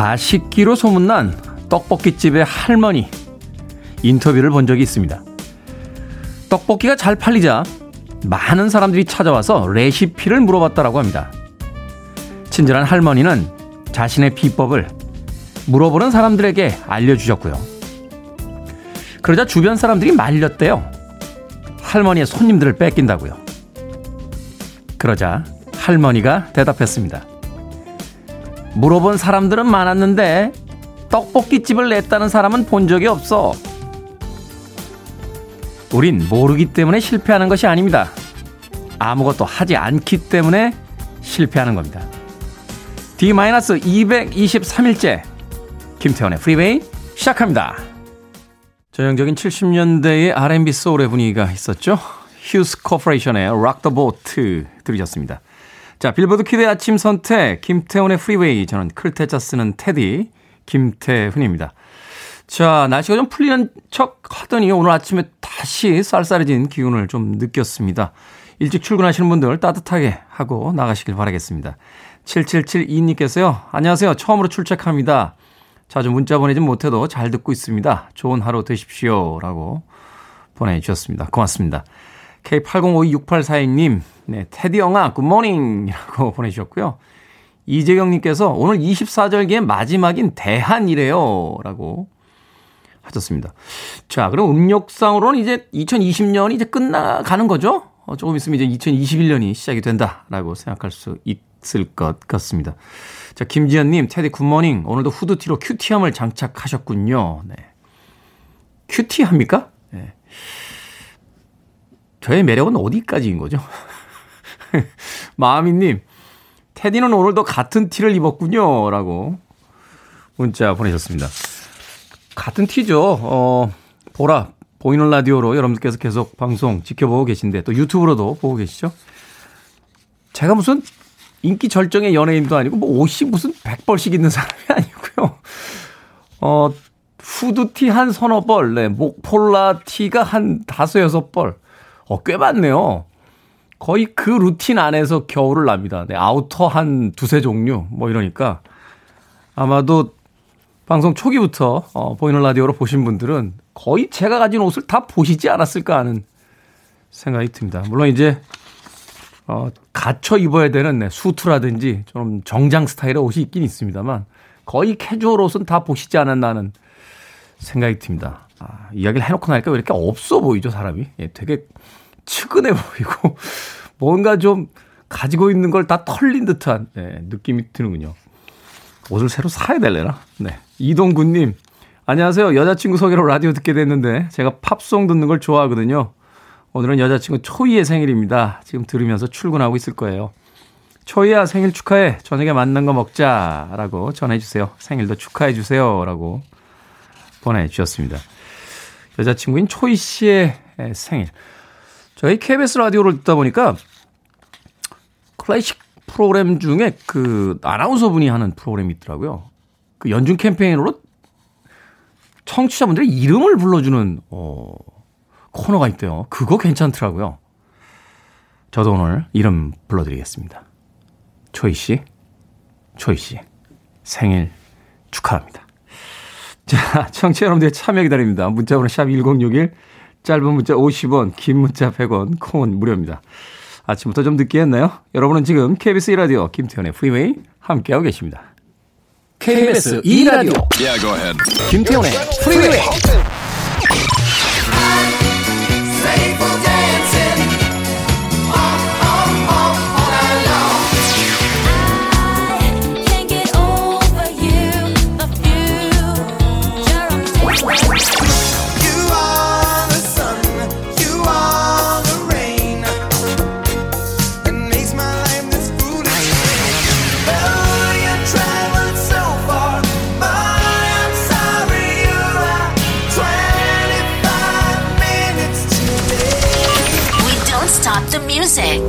맛있기로 소문난 떡볶이집의 할머니 인터뷰를 본 적이 있습니다. 떡볶이가 잘 팔리자 많은 사람들이 찾아와서 레시피를 물어봤다라고 합니다. 친절한 할머니는 자신의 비법을 물어보는 사람들에게 알려주셨고요. 그러자 주변 사람들이 말렸대요. 할머니의 손님들을 뺏긴다고요. 그러자 할머니가 대답했습니다. 물어본 사람들은 많았는데 떡볶이집을 냈다는 사람은 본 적이 없어. 우린 모르기 때문에 실패하는 것이 아닙니다. 아무것도 하지 않기 때문에 실패하는 겁니다. D-223일째 김태원의 프리웨이 시작합니다. 전형적인 70년대의 R&B 소울의 분위기가 있었죠. 휴스 코퍼레이션의 Rock the Boat 들으셨습니다. 자, 빌보드 키드의 아침 선택 김태훈의 프리웨이. 저는 클테자 쓰는 테디 김태훈입니다. 자, 날씨가 좀 풀리는 척 하더니 오늘 아침에 다시 쌀쌀해진 기운을 좀 느꼈습니다. 일찍 출근하시는 분들 따뜻하게 하고 나가시길 바라겠습니다. 7772님께서요. 안녕하세요. 처음으로 출첵합니다. 자주 문자 보내진 못해도 잘 듣고 있습니다. 좋은 하루 되십시오. 라고 보내주셨습니다. 고맙습니다. K80526842님, 네, 테디 영아, 굿모닝! 이라고 보내주셨고요. 이재경님께서 오늘 24절기의 마지막인 대한이래요. 라고 하셨습니다. 자, 그럼 음력상으로는 이제 2020년이 이제 끝나가는 거죠? 조금 있으면 이제 2021년이 시작이 된다라고 생각할 수 있을 것 같습니다. 자, 김지연님, 테디 굿모닝. 오늘도 후드티로 큐티함을 장착하셨군요. 네. 큐티합니까? 네. 저의 매력은 어디까지인 거죠? 마미님, 테디는 오늘도 같은 티를 입었군요. 라고 문자 보내셨습니다. 같은 티죠. 보라, 보이는 라디오로 여러분들께서 계속 방송 지켜보고 계신데 또 유튜브로도 보고 계시죠. 제가 무슨 인기 절정의 연예인도 아니고 뭐 옷이 무슨 100벌씩 있는 사람이 아니고요. 후드티 한 서너 벌, 네, 목폴라 티가 한 다섯 여섯 벌. 꽤 많네요. 거의 그 루틴 안에서 겨울을 납니다. 네, 아우터 한 두세 종류 뭐 이러니까 아마도 방송 초기부터 보이는 라디오로 보신 분들은 거의 제가 가진 옷을 다 보시지 않았을까 하는 생각이 듭니다. 물론 이제 갖춰 입어야 되는 네, 수트라든지 좀 정장 스타일의 옷이 있긴 있습니다만 거의 캐주얼 옷은 다 보시지 않았나 하는 생각이 듭니다. 이야기를 해놓고 나니까 왜 이렇게 없어 보이죠, 사람이? 예, 되게 측은해 보이고 뭔가 좀 가지고 있는 걸 다 털린 듯한 느낌이 드는군요. 옷을 새로 사야 되려나? 네. 이동구님, 안녕하세요. 여자친구 소개로 라디오 듣게 됐는데 제가 팝송 듣는 걸 좋아하거든요. 오늘은 여자친구 초이의 생일입니다. 지금 들으면서 출근하고 있을 거예요. 초이야, 생일 축하해. 저녁에 맛난 거 먹자라고 전해주세요. 생일도 축하해주세요. 라고 보내주셨습니다. 여자친구인 초이 씨의 생일. 저희 KBS 라디오를 듣다 보니까 클래식 프로그램 중에 그 아나운서 분이 하는 프로그램이 있더라고요. 그 연중 캠페인으로 청취자분들의 이름을 불러주는 코너가 있대요. 그거 괜찮더라고요. 저도 오늘 이름 불러드리겠습니다. 초이 씨, 초이 씨 생일 축하합니다. 자, 청취자 여러분들의 참여 기다립니다. 문자번호 샵 1061, 짧은 문자 50원, 긴 문자 100원, 콩은 무료입니다. 아침부터 좀 늦게 했나요? 여러분은 지금 KBS 2라디오 김태현의 프리웨이 함께하고 계십니다. KBS 2라디오 김태현의 프리웨이. Music.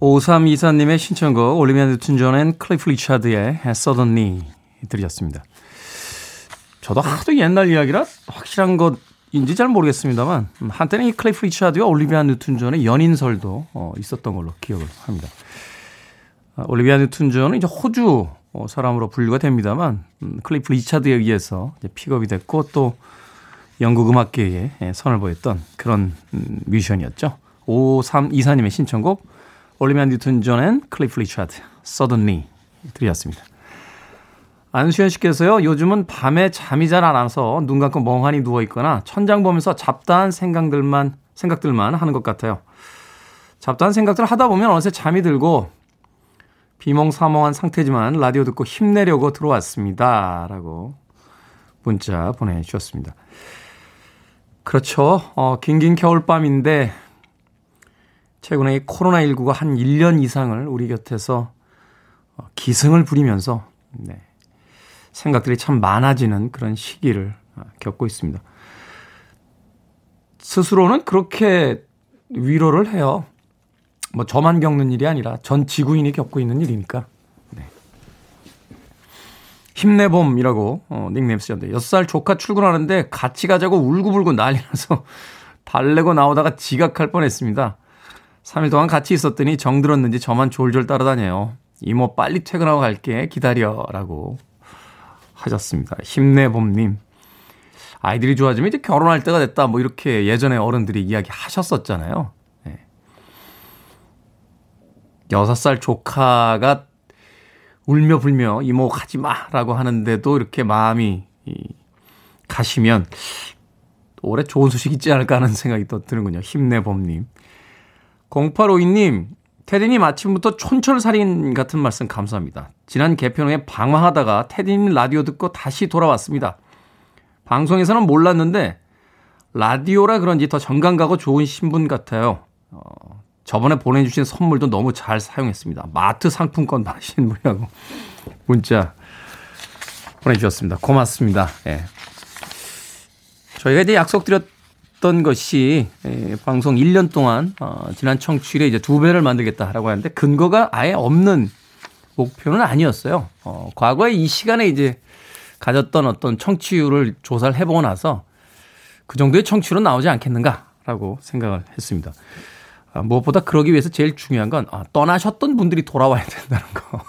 5324님의 신청곡 올리비아 뉴튼-존 앤 클리프 리차드의 Suddenly 들으셨습니다. 저도 하도 옛날 이야기라 확실한 것인지 잘 모르겠습니다만 한때는 이 클리프 리차드와 올리비아 뉴튼-존의 연인설도 있었던 걸로 기억을 합니다. 올리비아 뉴튼-존은 이제 호주 사람으로 분류가 됩니다만 클리프 리차드에 의해서 픽업이 됐고 또 영국 음악계에 선을 보였던 그런 뮤지션이었죠. 5324님의 신청곡 올리비아 뉴튼 존 앤 클리프 리차드 Suddenly 들이었습니다. 안수현 씨께서요. 요즘은 밤에 잠이 잘 안 와서 눈 감고 멍하니 누워있거나 천장 보면서 잡다한 생각들만 하는 것 같아요. 잡다한 생각들을 하다 보면 어느새 잠이 들고 비몽사몽한 상태지만 라디오 듣고 힘내려고 들어왔습니다. 라고 문자 보내주셨습니다. 그렇죠. 긴긴 겨울밤인데 최근에 코로나19가 한 1년 이상을 우리 곁에서 기승을 부리면서 생각들이 참 많아지는 그런 시기를 겪고 있습니다. 스스로는 그렇게 위로를 해요. 뭐 저만 겪는 일이 아니라 전 지구인이 겪고 있는 일이니까. 네. 힘내봄이라고 닉네임 쓰셨는데 6살 조카 출근하는데 같이 가자고 울고불고 난리나서 달래고 나오다가 지각할 뻔했습니다. 3일 동안 같이 있었더니 정들었는지 저만 졸졸 따라다녀요. 이모 빨리 퇴근하고 갈게 기다려라고 하셨습니다. 힘내봄님. 아이들이 좋아지면 이제 결혼할 때가 됐다 뭐 이렇게 예전에 어른들이 이야기하셨었잖아요. 6살 조카가 울며 불며 이모 가지 마라고 하는데도 이렇게 마음이 가시면 올해 좋은 소식 있지 않을까 하는 생각이 또 드는군요. 힘내봄님. 0852님. 테디님 아침부터 촌철살인 같은 말씀 감사합니다. 지난 개편 후에 방황하다가 테디님 라디오 듣고 다시 돌아왔습니다. 방송에서는 몰랐는데 라디오라 그런지 더 정감가고 좋은 신분 같아요. 저번에 보내주신 선물도 너무 잘 사용했습니다. 마트 상품권 받으신 분이라고 문자 보내주셨습니다. 고맙습니다. 예. 저희가 이제 약속드렸던 것이 방송 1년 동안 지난 청취율의 이제 2배를 만들겠다라고 하는데 근거가 아예 없는 목표는 아니었어요. 과거에 이 시간에 이제 가졌던 어떤 청취율을 조사를 해보고 나서 그 정도의 청취율은 나오지 않겠는가라고 생각을 했습니다. 무엇보다 그러기 위해서 제일 중요한 건 떠나셨던 분들이 돌아와야 된다는 거.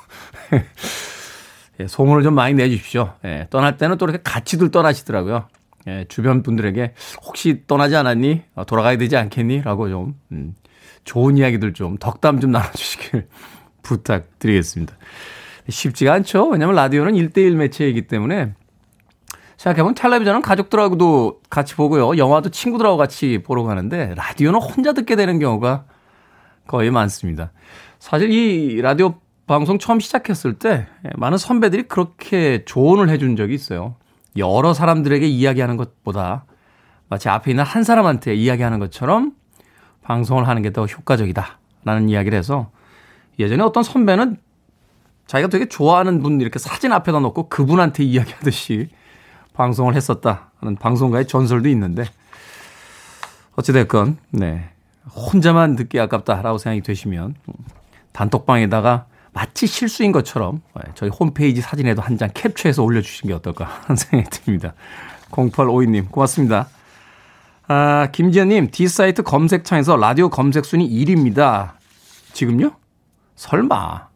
예, 소문을 좀 많이 내주십시오. 예, 떠날 때는 또 이렇게 같이들 떠나시더라고요. 예, 주변 분들에게 혹시 떠나지 않았니? 돌아가야 되지 않겠니? 라고 좀 좋은 이야기들 좀 덕담 좀 나눠주시길 부탁드리겠습니다. 쉽지가 않죠. 왜냐하면 라디오는 1대1 매체이기 때문에 생각해보면 텔레비전은 가족들하고도 같이 보고요. 영화도 친구들하고 같이 보러 가는데 라디오는 혼자 듣게 되는 경우가 거의 많습니다. 사실 이 라디오 방송 처음 시작했을 때 많은 선배들이 그렇게 조언을 해준 적이 있어요. 여러 사람들에게 이야기하는 것보다 마치 앞에 있는 한 사람한테 이야기하는 것처럼 방송을 하는 게 더 효과적이다라는 이야기를 해서 예전에 어떤 선배는 자기가 되게 좋아하는 분 이렇게 사진 앞에다 놓고 그분한테 이야기하듯이 방송을 했었다는 방송가의 전설도 있는데 어찌됐건 네 혼자만 듣기 아깝다라고 생각이 되시면 단톡방에다가 마치 실수인 것처럼 저희 홈페이지 사진에도 한 장 캡처해서 올려주신 게 어떨까 하는 생각이 듭니다. 0852님 고맙습니다. 김지현님 D사이트 검색창에서 라디오 검색순위 1위입니다. 지금요? 설마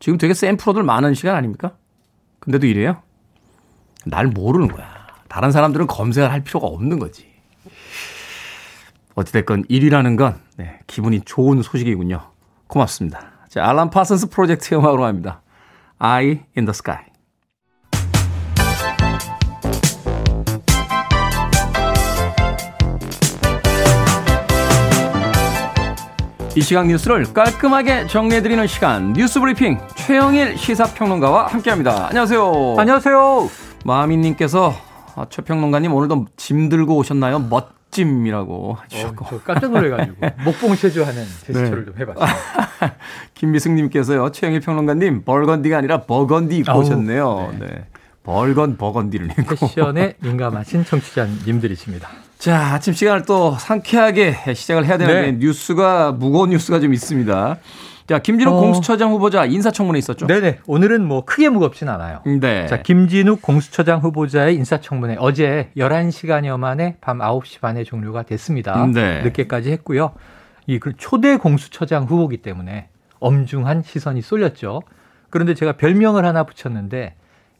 지금 되게 센 프로들 많은 시간 아닙니까? 근데도 이래요? 날 모르는 거야. 다른 사람들은 검색을 할 필요가 없는 거지. 어찌됐건 1위라는 건 네, 기분이 좋은 소식이군요. 고맙습니다. 자, 알람 파슨스 프로젝트의 음악으로 합니다. Eye in the Sky. 이 시각 뉴스를 깔끔하게 정리해드리는 시간 뉴스 브리핑 최영일 시사평론가와 함께합니다. 안녕하세요. 안녕하세요. 마미님께서 최평론가님 오늘도 짐 들고 오셨나요? 멋짐이라고 하셨고 저 깜짝 놀래가지고 목봉 체조하는 제스처를 네. 좀 해봤어요. 김미승님께서요. 최영일 평론가님 벌건디가 아니라 버건디 입고 오셨네요. 네. 네. 버건디를 입고. 패션에 민감하신 청취자님들이십니다. 자, 아침 시간을 또 상쾌하게 시작을 해야 되는데 네. 무거운 뉴스가 좀 있습니다. 자, 김진욱 공수처장 후보자 인사청문회 있었죠? 네네. 오늘은 뭐 크게 무겁진 않아요. 네. 자, 김진욱 공수처장 후보자의 인사청문회 어제 11시간여 만에 밤 9시 반에 종료가 됐습니다. 네. 늦게까지 했고요. 이 초대 공수처장 후보기 때문에 엄중한 시선이 쏠렸죠. 그런데 제가 별명을 하나 붙였는데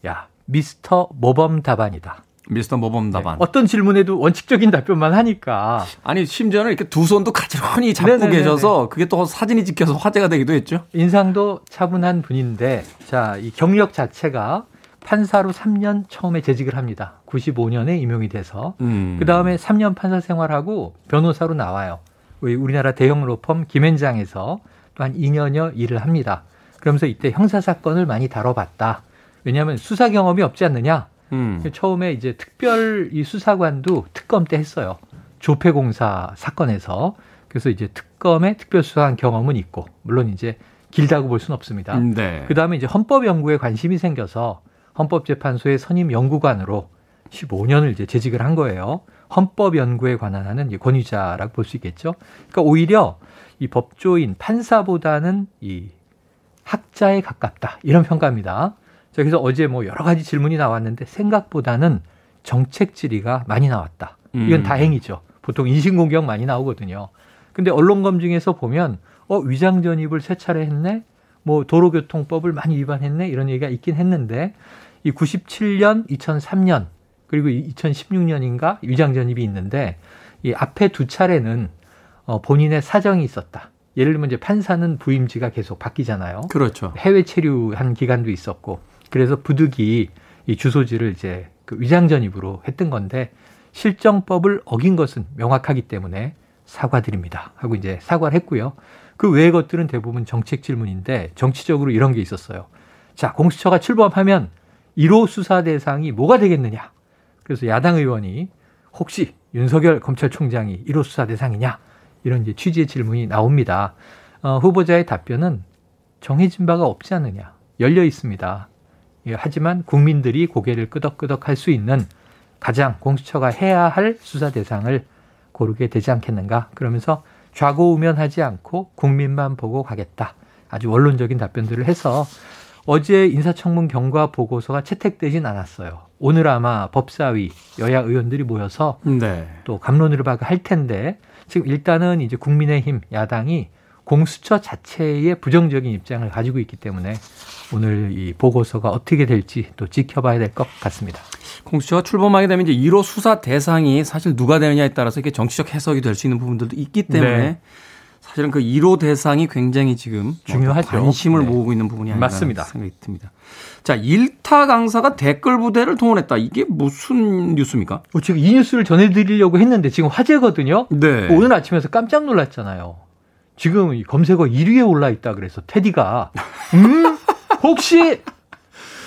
야 미스터 모범답안이다. 미스터 모범답안. 네, 어떤 질문에도 원칙적인 답변만 하니까. 아니 심지어는 이렇게 두 손도 가지런히 잡고 네네네네. 계셔서 그게 또 사진이 찍혀서 화제가 되기도 했죠. 인상도 차분한 분인데 자, 이 경력 자체가 판사로 3년 처음에 재직을 합니다. 95년에 임용이 돼서 그다음에 3년 판사 생활하고 변호사로 나와요. 우리나라 대형 로펌 김앤장에서 또 한 2년여 일을 합니다. 그러면서 이때 형사사건을 많이 다뤄봤다. 왜냐하면 수사 경험이 없지 않느냐. 처음에 이제 특별 이 수사관도 특검 때 했어요. 조폐공사 사건에서. 그래서 이제 특검의 특별수사한 경험은 있고, 물론 이제 길다고 볼 수는 없습니다. 네. 그 다음에 이제 헌법 연구에 관심이 생겨서 헌법재판소의 선임 연구관으로 15년을 이제 재직을 한 거예요. 헌법 연구에 관한 하는 권위자라고 볼 수 있겠죠. 그러니까 오히려 이 법조인 판사보다는 이 학자에 가깝다 이런 평가입니다. 자, 그래서 어제 뭐 여러 가지 질문이 나왔는데 생각보다는 정책 질의가 많이 나왔다. 이건 다행이죠. 보통 인신공격 많이 나오거든요. 근데 언론 검증에서 보면 위장 전입을 세 차례 했네, 뭐 도로교통법을 많이 위반했네 이런 얘기가 있긴 했는데 이 97년, 2003년 그리고 2016년인가 위장 전입이 있는데 이 앞에 두 차례는 본인의 사정이 있었다. 예를 들면 이제 판사는 부임지가 계속 바뀌잖아요. 그렇죠. 해외 체류한 기간도 있었고 그래서 부득이 이 주소지를 이제 그 위장 전입으로 했던 건데 실정법을 어긴 것은 명확하기 때문에 사과드립니다 하고 이제 사과를 했고요. 그 외의 것들은 대부분 정책 질문인데 정치적으로 이런 게 있었어요. 자, 공수처가 출범하면 1호 수사 대상이 뭐가 되겠느냐. 그래서 야당 의원이 혹시 윤석열 검찰총장이 1호 수사 대상이냐 이런 이제 취지의 질문이 나옵니다. 후보자의 답변은 정해진 바가 없지 않느냐. 열려 있습니다. 예, 하지만 국민들이 고개를 끄덕끄덕 할 수 있는 가장 공수처가 해야 할 수사 대상을 고르게 되지 않겠는가. 그러면서 좌고우면하지 않고 국민만 보고 가겠다. 아주 원론적인 답변들을 해서 어제 인사청문 경과 보고서가 채택되진 않았어요. 오늘 아마 법사위 여야 의원들이 모여서 네. 또 갑론을 박을 할 텐데 지금 일단은 이제 국민의힘 야당이 공수처 자체의 부정적인 입장을 가지고 있기 때문에 오늘 이 보고서가 어떻게 될지 또 지켜봐야 될 것 같습니다. 공수처가 출범하게 되면 이제 1호 수사 대상이 사실 누가 되느냐에 따라서 이렇게 정치적 해석이 될 수 있는 부분들도 있기 때문에 네. 사실은 그 1호 대상이 굉장히 지금 중요하죠. 관심을 네. 모으고 있는 부분이 아닌가 생각이 듭니다. 자, 일타 강사가 댓글 부대를 동원했다. 이게 무슨 뉴스입니까? 지금 이 뉴스를 전해드리려고 했는데 지금 화제거든요. 네. 오늘 아침에서 깜짝 놀랐잖아요. 지금 검색어 1위에 올라있다 그래서 테디가 혹시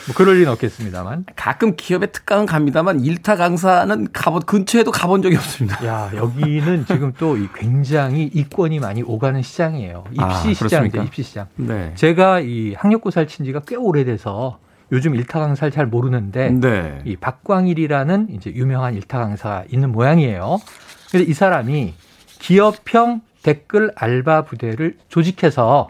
뭐 그럴 리는 없겠습니다만 가끔 기업의 특강은 갑니다만 일타 강사는 근처에도 가본 적이 없습니다. 야, 여기는 지금 또 굉장히 이권이 많이 오가는 시장이에요. 입시시장인데 입시시장. 네. 제가 이 학력고사를 친 지가 꽤 오래돼서 요즘 일타 강사를 잘 모르는데 네. 이 박광일이라는 이제 유명한 일타 강사 있는 모양이에요. 그래서 이 사람이 기업형 댓글 알바 부대를 조직해서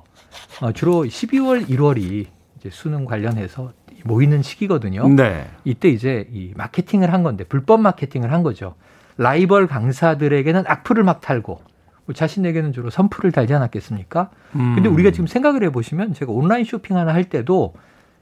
주로 12월, 1월이 이제 수능 관련해서 모이는 시기거든요. 네. 이때 이제 이 마케팅을 한 건데 불법 마케팅을 한 거죠. 라이벌 강사들에게는 악플을 막 달고 뭐 자신에게는 주로 선풀을 달지 않았겠습니까? 근데 우리가 지금 생각을 해보시면 제가 온라인 쇼핑 하나 할 때도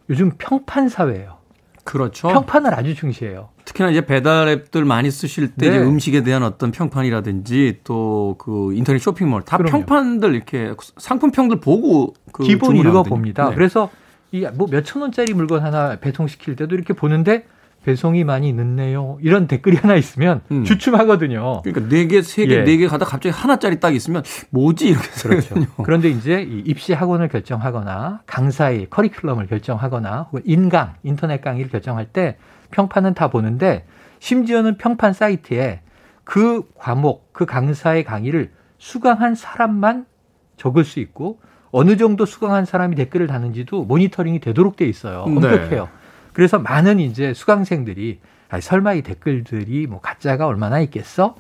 요즘 평판 사회예요. 그렇죠. 평판을 아주 중시해요. 특히나 이제 배달 앱들 많이 쓰실 때 네. 이제 음식에 대한 어떤 평판이라든지 또 그 인터넷 쇼핑몰 다 그럼요. 평판들 이렇게 상품평들 보고 그 기본 읽어봅니다. 네. 그래서 이 뭐 몇천 원짜리 물건 하나 배송시킬 때도 이렇게 보는데 배송이 많이 늦네요. 이런 댓글이 하나 있으면 주춤하거든요. 그러니까 4개, 3개, 예. 4개 가다 갑자기 하나짜리 딱 있으면 뭐지? 이렇게 그렇죠. 그런데 이제 이 입시 학원을 결정하거나 강사의 커리큘럼을 결정하거나 혹은 인강, 인터넷 강의를 결정할 때 평판은 다 보는데 심지어는 평판 사이트에 그 과목, 그 강사의 강의를 수강한 사람만 적을 수 있고 어느 정도 수강한 사람이 댓글을 다는지도 모니터링이 되도록 돼 있어요. 엄격해요. 네. 그래서 많은 이제 수강생들이 설마 이 댓글들이 뭐 가짜가 얼마나 있겠어?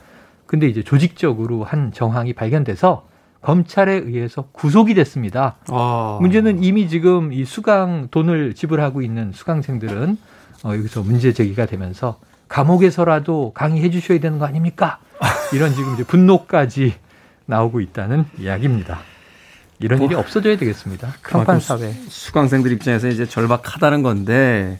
근데 이제 조직적으로 한 정황이 발견돼서 검찰에 의해서 구속이 됐습니다. 아. 문제는 이미 지금 이 수강 돈을 지불하고 있는 수강생들은 여기서 문제 제기가 되면서 감옥에서라도 강의해 주셔야 되는 거 아닙니까? 이런 지금 이제 분노까지 나오고 있다는 이야기입니다. 이런 일이 없어져야 되겠습니다. 평판 사회. 수강생들 입장에서 이제 절박하다는 건데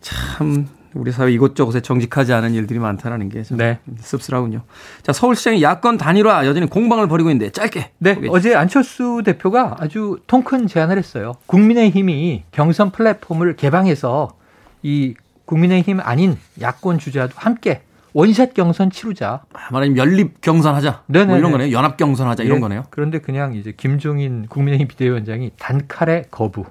참 우리 사회 이곳저곳에 정직하지 않은 일들이 많다는 게 네. 씁쓸하군요. 자, 서울시장의 야권 단일화 여전히 공방을 벌이고 있는데 짧게. 네, 보겠습니다. 어제 안철수 대표가 아주 통큰 제안을 했어요. 국민의힘이 경선 플랫폼을 개방해서 이 국민의힘 아닌 야권 주자도 함께 원샷 경선 치르자. 말하자면 연립 경선하자. 네네. 뭐 이런 거네요. 연합 경선하자 이런 거네요. 그런데 그냥 이제 김종인 국민의힘 비대위원장이 단칼에 거부.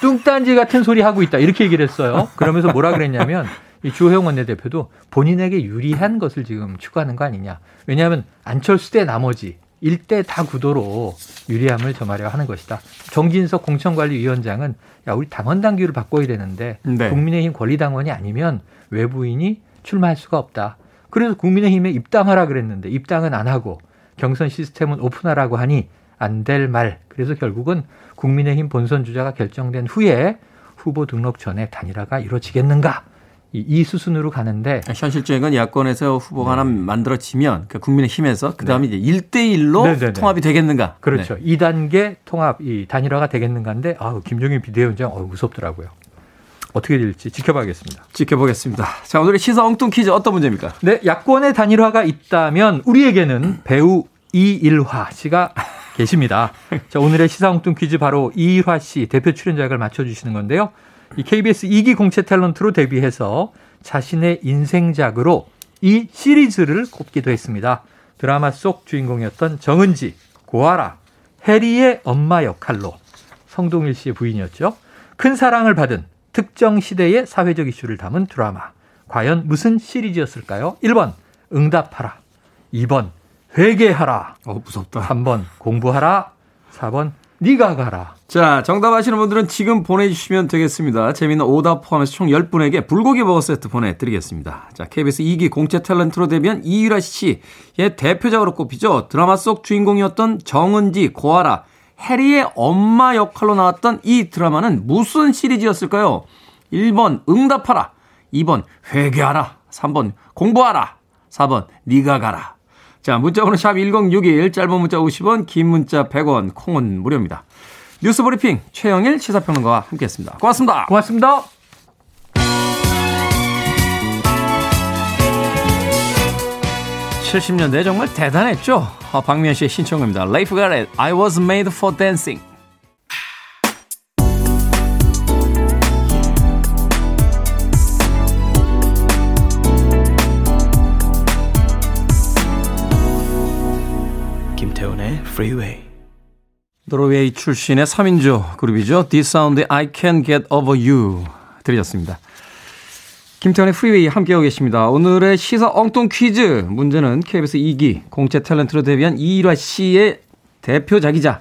뚱딴지 같은 소리 하고 있다 이렇게 얘기를 했어요. 그러면서 뭐라 그랬냐면 이 주호영 원내대표도 본인에게 유리한 것을 지금 추구하는 거 아니냐. 왜냐하면 안철수 대 나머지 1대 다 구도로 유리함을 점하려 하는 것이다. 정진석 공천관리위원장은 야 우리 당원 당규를 바꿔야 되는데 네. 국민의힘 권리당원이 아니면 외부인이 출마할 수가 없다. 그래서 국민의힘에 입당하라 그랬는데 입당은 안 하고 경선 시스템은 오픈하라고 하니 안 될 말. 그래서 결국은 국민의힘 본선 주자가 결정된 후에 후보 등록 전에 단일화가 이루어지겠는가 이 수순으로 가는데 현실적인 건 야권에서 후보가 네. 하나 만들어지면 그 국민의힘에서 그다음에 네. 이제 1대1로 네네네. 통합이 되겠는가. 그렇죠. 네. 2단계 통합 이 단일화가 되겠는가인데 아, 김종인 비대위원장 무섭더라고요. 어떻게 될지 지켜봐야겠습니다. 지켜보겠습니다. 자, 오늘의 시사 엉뚱 퀴즈 어떤 문제입니까? 네, 야권의 단일화가 있다면 우리에게는 배우 이일화 씨가 계십니다. 자, 오늘의 시사 엉뚱 퀴즈 바로 이일화 씨 대표 출연자 역을 맞춰주시는 건데요. 이 KBS 2기 공채 탤런트로 데뷔해서 자신의 인생작으로 이 시리즈를 꼽기도 했습니다. 드라마 속 주인공이었던 정은지, 고아라, 해리의 엄마 역할로 성동일 씨의 부인이었죠. 큰 사랑을 받은 특정 시대의 사회적 이슈를 담은 드라마. 과연 무슨 시리즈였을까요? 1번 응답하라, 2번 회개하라. 무섭다. 3번 공부하라. 4번 네가 가라. 자, 정답 아시는 분들은 지금 보내주시면 되겠습니다. 재미있는 오답 포함해서 총 10분에게 불고기 버거 세트 보내드리겠습니다. 자, KBS 2기 공채 탤런트로 데뷔한 이유라 씨의 대표작으로 꼽히죠. 드라마 속 주인공이었던 정은지, 고아라, 해리의 엄마 역할로 나왔던 이 드라마는 무슨 시리즈였을까요? 1번 응답하라, 2번 회개하라, 3번 공부하라, 4번 네가 가라. 자, 문자번호 샵 1061, 짧은 문자 50원, 긴 문자 100원, 콩은 무료입니다. 뉴스 브리핑 최영일 시사평론가와 함께했습니다. 고맙습니다. 고맙습니다. 고 70년대 정말 대단했죠. 박미연 씨의 신청곡입니다. Life Got It, I Was Made For Dancing. 김태훈의 Freeway. 노르웨이 출신의 3인조 그룹이죠. 디사운드의 I Can't Get Over You 들으셨습니다. 김태원의 프리웨이 함께하고 계십니다. 오늘의 시사 엉뚱 퀴즈 문제는 KBS 2기 공채 탤런트로 데뷔한 이일화 씨의 대표작이자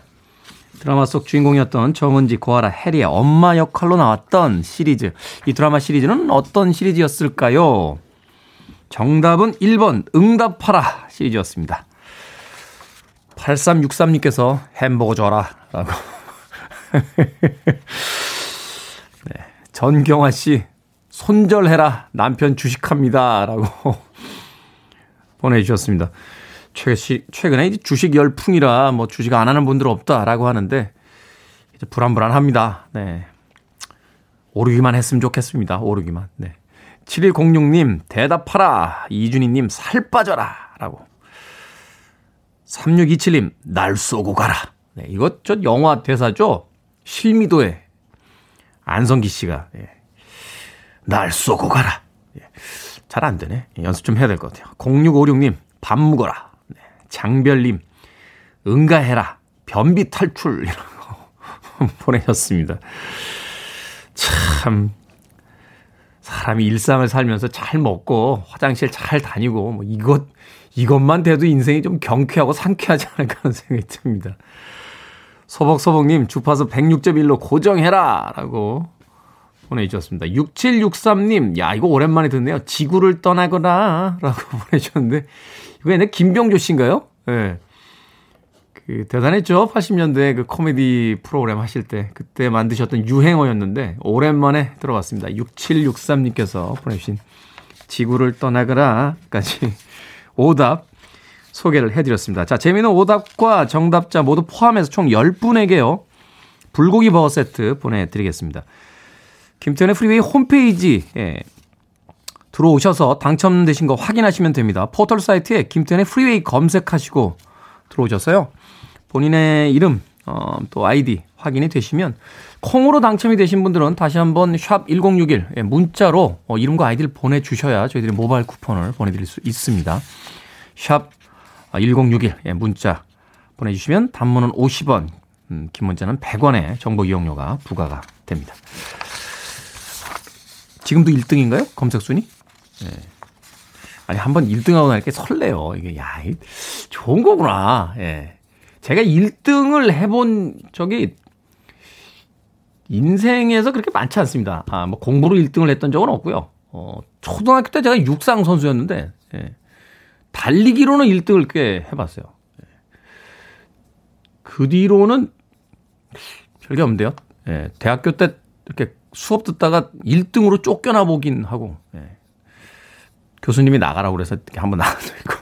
드라마 속 주인공이었던 정은지, 고아라, 해리의 엄마 역할로 나왔던 시리즈. 이 드라마 시리즈는 어떤 시리즈였을까요? 정답은 1번 응답하라 시리즈였습니다. 8363님께서 햄버거 줘라 라고 네, 전경화 씨 손절해라 남편 주식합니다라고 보내주셨습니다. 최근에 이제 주식 열풍이라 뭐 주식 안 하는 분들 없다라고 하는데 이제 불안불안합니다. 네, 오르기만 했으면 좋겠습니다. 오르기만. 네, 7106님 대답하라, 이준희님 살 빠져라라고, 3627님 날 쏘고 가라. 네, 이것 저 영화 대사죠. 실미도에 안성기 씨가. 네. 날 쏘고 가라. 잘 안 되네. 연습 좀 해야 될 것 같아요. 0656님, 밥 먹어라. 장별님, 응가해라. 변비 탈출. 이라고 보내셨습니다. 참, 사람이 일상을 살면서 잘 먹고, 화장실 잘 다니고, 뭐 이것만 돼도 인생이 좀 경쾌하고 상쾌하지 않을까 하는 생각이 듭니다. 소복소복님, 주파수 106.1로 고정해라. 라고 보내주셨습니다. 6763님, 야, 이거 오랜만에 듣네요. 지구를 떠나거나, 라고 보내주셨는데, 이거 옛날 김병조 씨인가요? 예. 네. 대단했죠? 80년대 그 코미디 프로그램 하실 때, 그때 만드셨던 유행어였는데, 오랜만에 들어봤습니다. 6763님께서 보내주신 지구를 떠나거라까지 오답 소개를 해드렸습니다. 자, 재미있는 오답과 정답자 모두 포함해서 총 10분에게요. 불고기 버거 세트 보내드리겠습니다. 김태현의 프리웨이 홈페이지에 들어오셔서 당첨되신 거 확인하시면 됩니다. 포털 사이트에 김태현의 프리웨이 검색하시고 들어오셔서요. 본인의 이름, 또 아이디 확인이 되시면 콩으로 당첨이 되신 분들은 다시 한번 샵1061 문자로 이름과 아이디를 보내주셔야 저희들이 모바일 쿠폰을 보내드릴 수 있습니다. 샵1061 문자 보내주시면 단문은 50원, 긴 문자는 100원의 정보 이용료가 부과가 됩니다. 지금도 1등인가요? 검색순위? 네. 아니, 한번 1등하고 나니까 설레요. 이게, 야, 좋은 거구나. 예. 제가 1등을 해본 적이 인생에서 그렇게 많지 않습니다. 뭐 공부로 1등을 했던 적은 없고요. 초등학교 때 제가 육상 선수였는데, 예. 달리기로는 1등을 꽤 해봤어요. 예. 그 뒤로는 별게 없는데요. 예. 대학교 때 이렇게 수업 듣다가 1등으로 쫓겨나 보긴 하고, 예. 교수님이 나가라고 그래서 이렇게 한번 나가도 있고.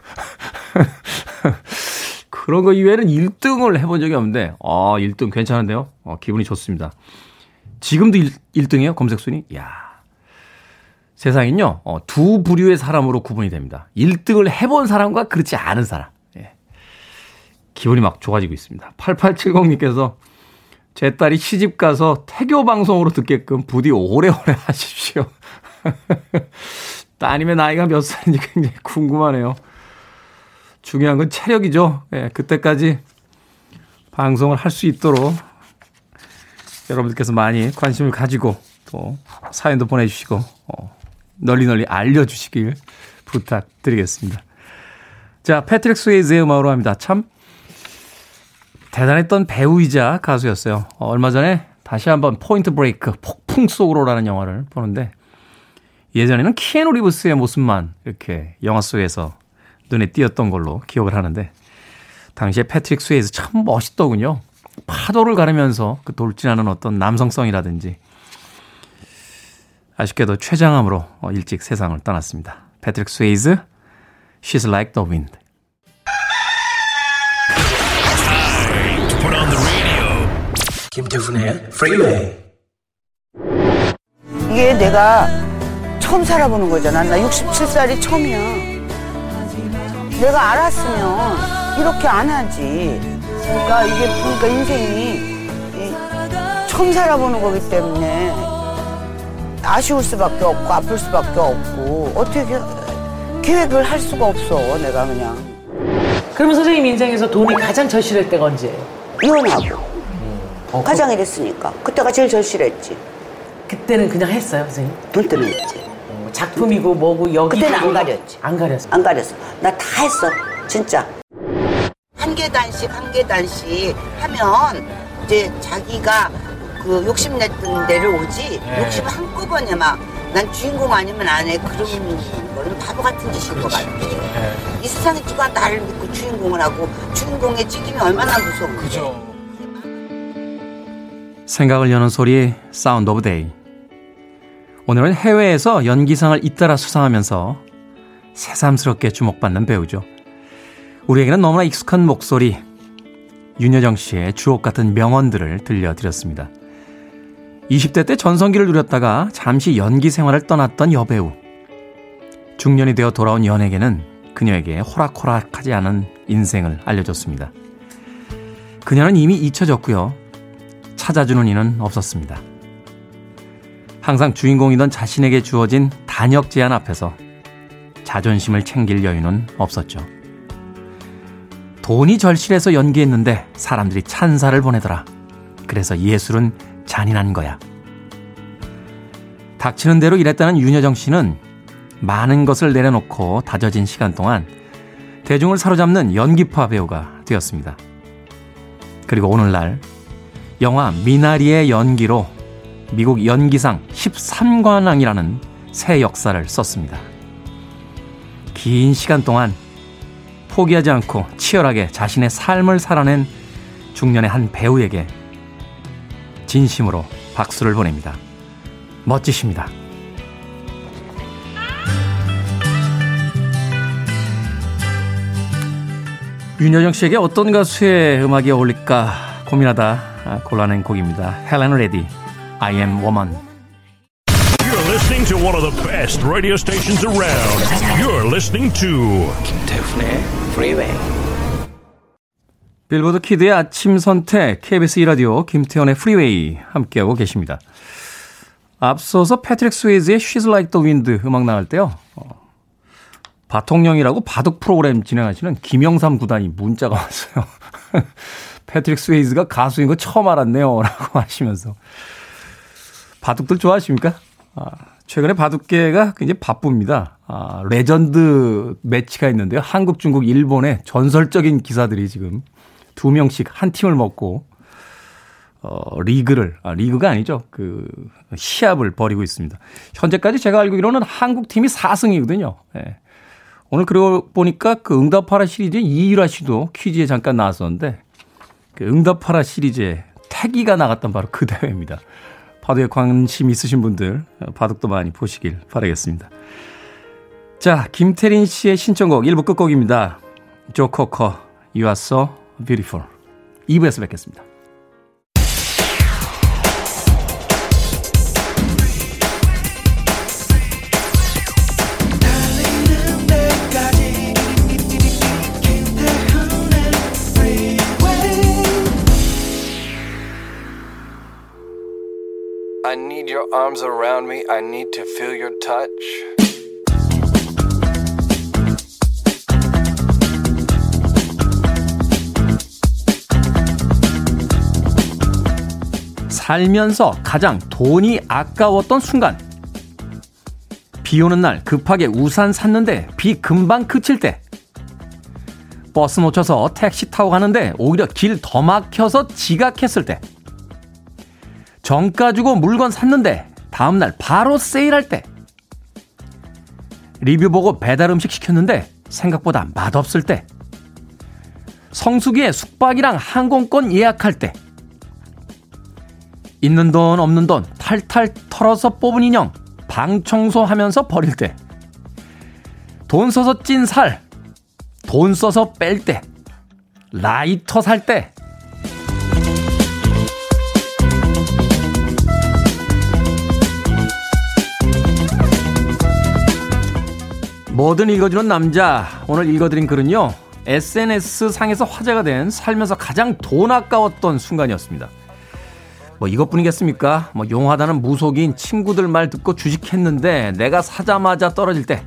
그런 거 이외에는 1등을 해본 적이 없는데, 1등 괜찮은데요? 기분이 좋습니다. 지금도 1등이에요? 검색순위? 이야. 세상은요, 두 부류의 사람으로 구분이 됩니다. 1등을 해본 사람과 그렇지 않은 사람. 예. 기분이 막 좋아지고 있습니다. 8870님께서 제 딸이 시집가서 태교방송으로 듣게끔 부디 오래오래 하십시오. 따님의 나이가 몇 살인지 굉장히 궁금하네요. 중요한 건 체력이죠. 예, 그때까지 방송을 할 수 있도록 여러분들께서 많이 관심을 가지고 또 사연도 보내주시고 널리 알려주시길 부탁드리겠습니다. 자, 패트릭 스웨이즈의 음악으로 합니다. 참 대단했던 배우이자 가수였어요. 얼마 전에 다시 한번 포인트 브레이크 폭풍 속으로라는 영화를 보는데 예전에는 키아누 리브스의 모습만 이렇게 영화 속에서 눈에 띄었던 걸로 기억을 하는데 당시에 패트릭 스웨이즈 참 멋있더군요. 파도를 가르면서 그 돌진하는 어떤 남성성이라든지 아쉽게도 췌장암으로 일찍 세상을 떠났습니다. 패트릭 스웨이즈, She's Like the Wind. Time to put on the radio. 김태훈의 프리웨이. 이게 내가 처음 살아보는 거잖아. 나 67살이 처음이야. 내가 알았으면 이렇게 안 하지. 그러니까 이게 보니까 인생이 처음 살아보는 거기 때문에 아쉬울 수밖에 없고 아플 수밖에 없고 어떻게 계획을 할 수가 없어 내가 그냥. 그러면 선생님 인생에서 돈이 가장 절실할 때가 언제예요? 이혼하고 가장 이랬으니까 그때가 제일 절실했지. 그때는 그냥 했어요 선생님? 돈 때문에 했지. 작품이고 뭐고 여기 그때는 안 가렸지. 안 가렸어. 나 다 했어. 진짜. 한 계단씩 하면 이제 자기가 그 욕심냈던 데를 오지. 네. 욕심 한꺼번에 막 난 주인공 아니면 안 해. 그런 거는 바보 같은 짓인 것 같아. 네. 이 세상에 누가 나를 믿고 주인공을 하고 주인공의 찍임이 얼마나 무서운지. 그죠. 생각을 여는 소리 사운드 오브 데이. 오늘은 해외에서 연기상을 잇따라 수상하면서 새삼스럽게 주목받는 배우죠. 우리에게는 너무나 익숙한 목소리, 윤여정 씨의 주옥 같은 명언들을 들려드렸습니다. 20대 때 전성기를 누렸다가 잠시 연기 생활을 떠났던 여배우. 중년이 되어 돌아온 연예계는 그녀에게 호락호락하지 않은 인생을 알려줬습니다. 그녀는 이미 잊혀졌고요. 찾아주는 이는 없었습니다. 항상 주인공이던 자신에게 주어진 단역 제한 앞에서 자존심을 챙길 여유는 없었죠. 돈이 절실해서 연기했는데 사람들이 찬사를 보내더라. 그래서 예술은 잔인한 거야. 닥치는 대로 일했다는 윤여정 씨는 많은 것을 내려놓고 다져진 시간 동안 대중을 사로잡는 연기파 배우가 되었습니다. 그리고 오늘날 영화 미나리의 연기로 미국 연기상 13관왕이라는 새 역사를 썼습니다. 긴 시간 동안 포기하지 않고 치열하게 자신의 삶을 살아낸 중년의 한 배우에게 진심으로 박수를 보냅니다. 멋지십니다. 윤여정 씨에게 어떤 가수의 음악이 어울릴까 고민하다 골라낸 곡입니다. 헬렌 레디, I am woman. You're listening to one of the best radio stations around. You're listening to 김태훈의 Freeway. 빌보드 키드의 아침 선택, KBS 2라디오 김태현의 프리웨이 함께하고 계십니다. 앞서서 패트릭 스웨이즈의 She's Like the Wind 음악 나갈 때요. 바통령이라고 바둑 프로그램 진행하시는 김영삼 구단이 문자가 왔어요. 패트릭 스웨이즈가 가수인 거 처음 알았네요 라고 하시면서. 바둑들 좋아하십니까? 최근에 바둑계가 굉장히 바쁩니다. 레전드 매치가 있는데요. 한국, 중국, 일본의 전설적인 기사들이 지금 두 명씩 한 팀을 먹고 시합을 벌이고 있습니다. 현재까지 제가 알고 있기로는 한국 팀이 4승이거든요. 예. 오늘 그러고 보니까 그 응답하라 시리즈의 이유라 씨도 퀴즈에 잠깐 나왔었는데 그 응답하라 시리즈의 태기가 나갔던 바로 그 대회입니다. 바둑에 관심 있으신 분들 바둑도 많이 보시길 바라겠습니다. 자, 김태린 씨의 신청곡 1부 끝곡입니다. 조 코커, You Are So Beautiful. 2부에서 뵙겠습니다. I need your arms around me. I need to feel your touch. 살면서 가장 돈이 아까웠던 순간. 비 오는 날 급하게 우산 샀는데 비 금방 그칠 때. 버스 놓쳐서 택시 타고 가는데 오히려 길 더 막혀서 지각했을 때. 정가 주고 물건 샀는데 다음날 바로 세일할 때. 리뷰 보고 배달음식 시켰는데 생각보다 맛없을 때. 성수기에 숙박이랑 항공권 예약할 때. 있는 돈 없는 돈 탈탈 털어서 뽑은 인형 방 청소하면서 버릴 때. 돈 써서 찐 살, 돈 써서 뺄 때. 라이터 살 때. 뭐든 읽어주는 남자, 오늘 읽어드린 글은요, SNS 상에서 화제가 된 살면서 가장 돈 아까웠던 순간이었습니다. 뭐 이것뿐이겠습니까? 뭐 용하다는 무속인 친구들 말 듣고 주식했는데 내가 사자마자 떨어질 때,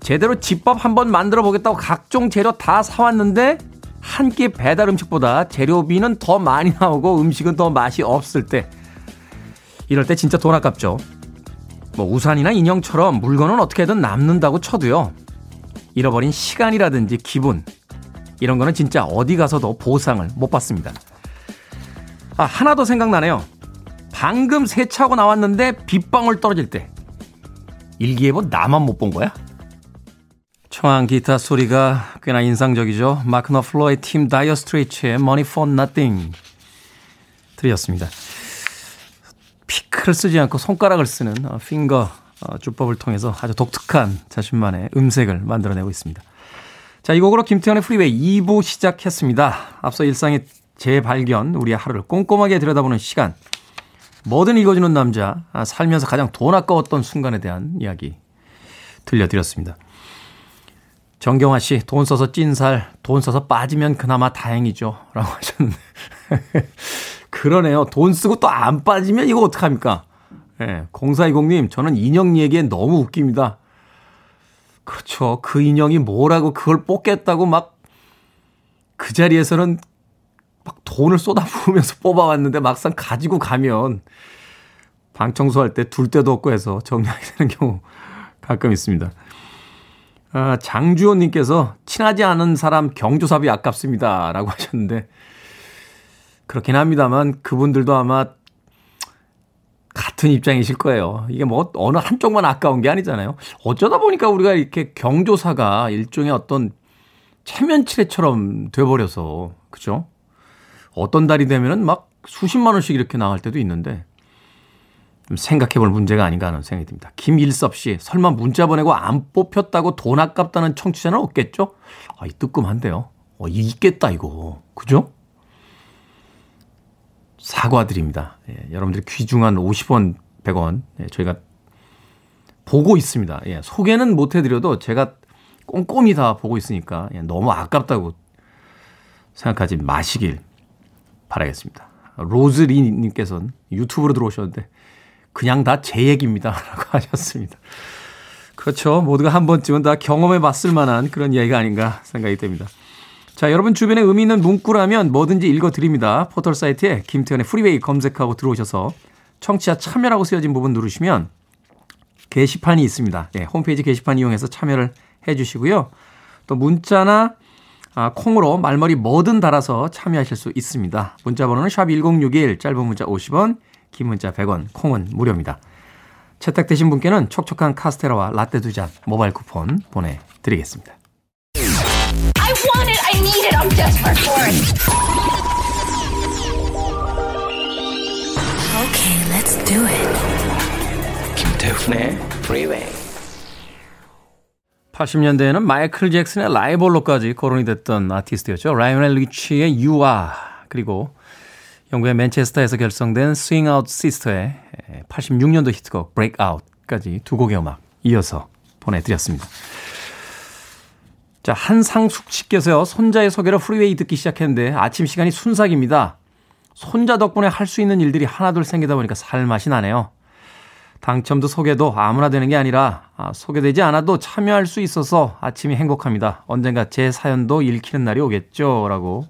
제대로 집밥 한번 만들어 보겠다고 각종 재료 다 사왔는데 한 끼 배달 음식보다 재료비는 더 많이 나오고 음식은 더 맛이 없을 때, 이럴 때 진짜 돈 아깝죠. 뭐 우산이나 인형처럼 물건은 어떻게든 남는다고 쳐도요, 잃어버린 시간이라든지 기분, 이런 거는 진짜 어디 가서도 보상을 못 받습니다. 아, 하나 더 생각나네요. 방금 세차하고 나왔는데 빗방울 떨어질 때. 일기예보 나만 못 본 거야? 청한 기타 소리가 꽤나 인상적이죠. 마크 너플러의 팀 다이어 스트레이츠의 Money for Nothing 들이었습니다. 피크를 쓰지 않고 손가락을 쓰는 핑거 주법을 통해서 아주 독특한 자신만의 음색을 만들어내고 있습니다. 자, 이 곡으로 김태현의 프리웨이 2부 시작했습니다. 앞서 일상의 재발견, 우리의 하루를 꼼꼼하게 들여다보는 시간, 뭐든 읽어주는 남자, 살면서 가장 돈 아까웠던 순간에 대한 이야기 들려드렸습니다. 정경화 씨, 돈 써서 찐살, 돈 써서 빠지면 그나마 다행이죠 라고 하셨는데 그러네요. 돈 쓰고 또 안 빠지면 이거 어떡합니까? 예, 0420님, 저는 인형 얘기에 너무 웃깁니다. 그렇죠. 그 인형이 뭐라고 그걸 뽑겠다고 막 그 자리에서는 막 돈을 쏟아부으면서 뽑아왔는데 막상 가지고 가면 방 청소할 때 둘 데도 없고 해서 정리하게 되는 경우 가끔 있습니다. 아, 장주호님께서 친하지 않은 사람 경조사비 아깝습니다 라고 하셨는데 그렇긴 합니다만 그분들도 아마 같은 입장이실 거예요. 이게 뭐 어느 한쪽만 아까운 게 아니잖아요. 어쩌다 보니까 우리가 이렇게 경조사가 일종의 어떤 체면치레처럼 돼버려서, 그죠? 어떤 달이 되면은 막 수십만 원씩 이렇게 나갈 때도 있는데 좀 생각해 볼 문제가 아닌가 하는 생각이 듭니다. 김일섭 씨, 설마 문자 보내고 안 뽑혔다고 돈 아깝다는 청취자는 없겠죠? 아, 이 뜨끔한데요. 있겠다 이거. 그죠? 사과드립니다. 예, 여러분들의 귀중한 50원, 100원 예, 저희가 보고 있습니다. 예, 소개는 못해드려도 제가 꼼꼼히 다 보고 있으니까 예, 너무 아깝다고 생각하지 마시길 바라겠습니다. 로즈리님께서는 유튜브로 들어오셨는데 그냥 다 제 얘기입니다 라고 하셨습니다. 그렇죠. 모두가 한 번쯤은 다 경험해봤을 만한 그런 이야기가 아닌가 생각이 됩니다. 자, 여러분 주변에 의미 있는 문구라면 뭐든지 읽어드립니다. 포털사이트에 김태현의 프리웨이 검색하고 들어오셔서 청취자 참여라고 쓰여진 부분 누르시면 게시판이 있습니다. 네, 홈페이지 게시판 이용해서 참여를 해주시고요. 또 문자나 콩으로 말머리 뭐든 달아서 참여하실 수 있습니다. 문자 번호는 샵1061, 짧은 문자 50원, 긴 문자 100원, 콩은 무료입니다. 채택되신 분께는 촉촉한 카스테라와 라떼 두 잔 모바일 쿠폰 보내드리겠습니다. I want it, I need it, I'm desperate for it. Okay, let's do it. 김태훈의 프리웨이. 80년대에는 마이클 잭슨의 라이벌로까지 거론이 됐던 아티스트였죠. 라이오넬 리치의 You Are, 그리고 영국의 맨체스터에서 결성된 Swing Out Sister의 86년도 히트곡 Break Out까지 두 곡의 음악 이어서 보내드렸습니다. 자, 한상숙 씨께서요. 손자의 소개로 프리웨이 듣기 시작했는데 아침 시간이 순삭입니다. 손자 덕분에 할 수 있는 일들이 하나둘 생기다 보니까 살맛이 나네요. 당첨도 소개도 아무나 되는 게 아니라 소개되지 않아도 참여할 수 있어서 아침이 행복합니다. 언젠가 제 사연도 읽히는 날이 오겠죠 라고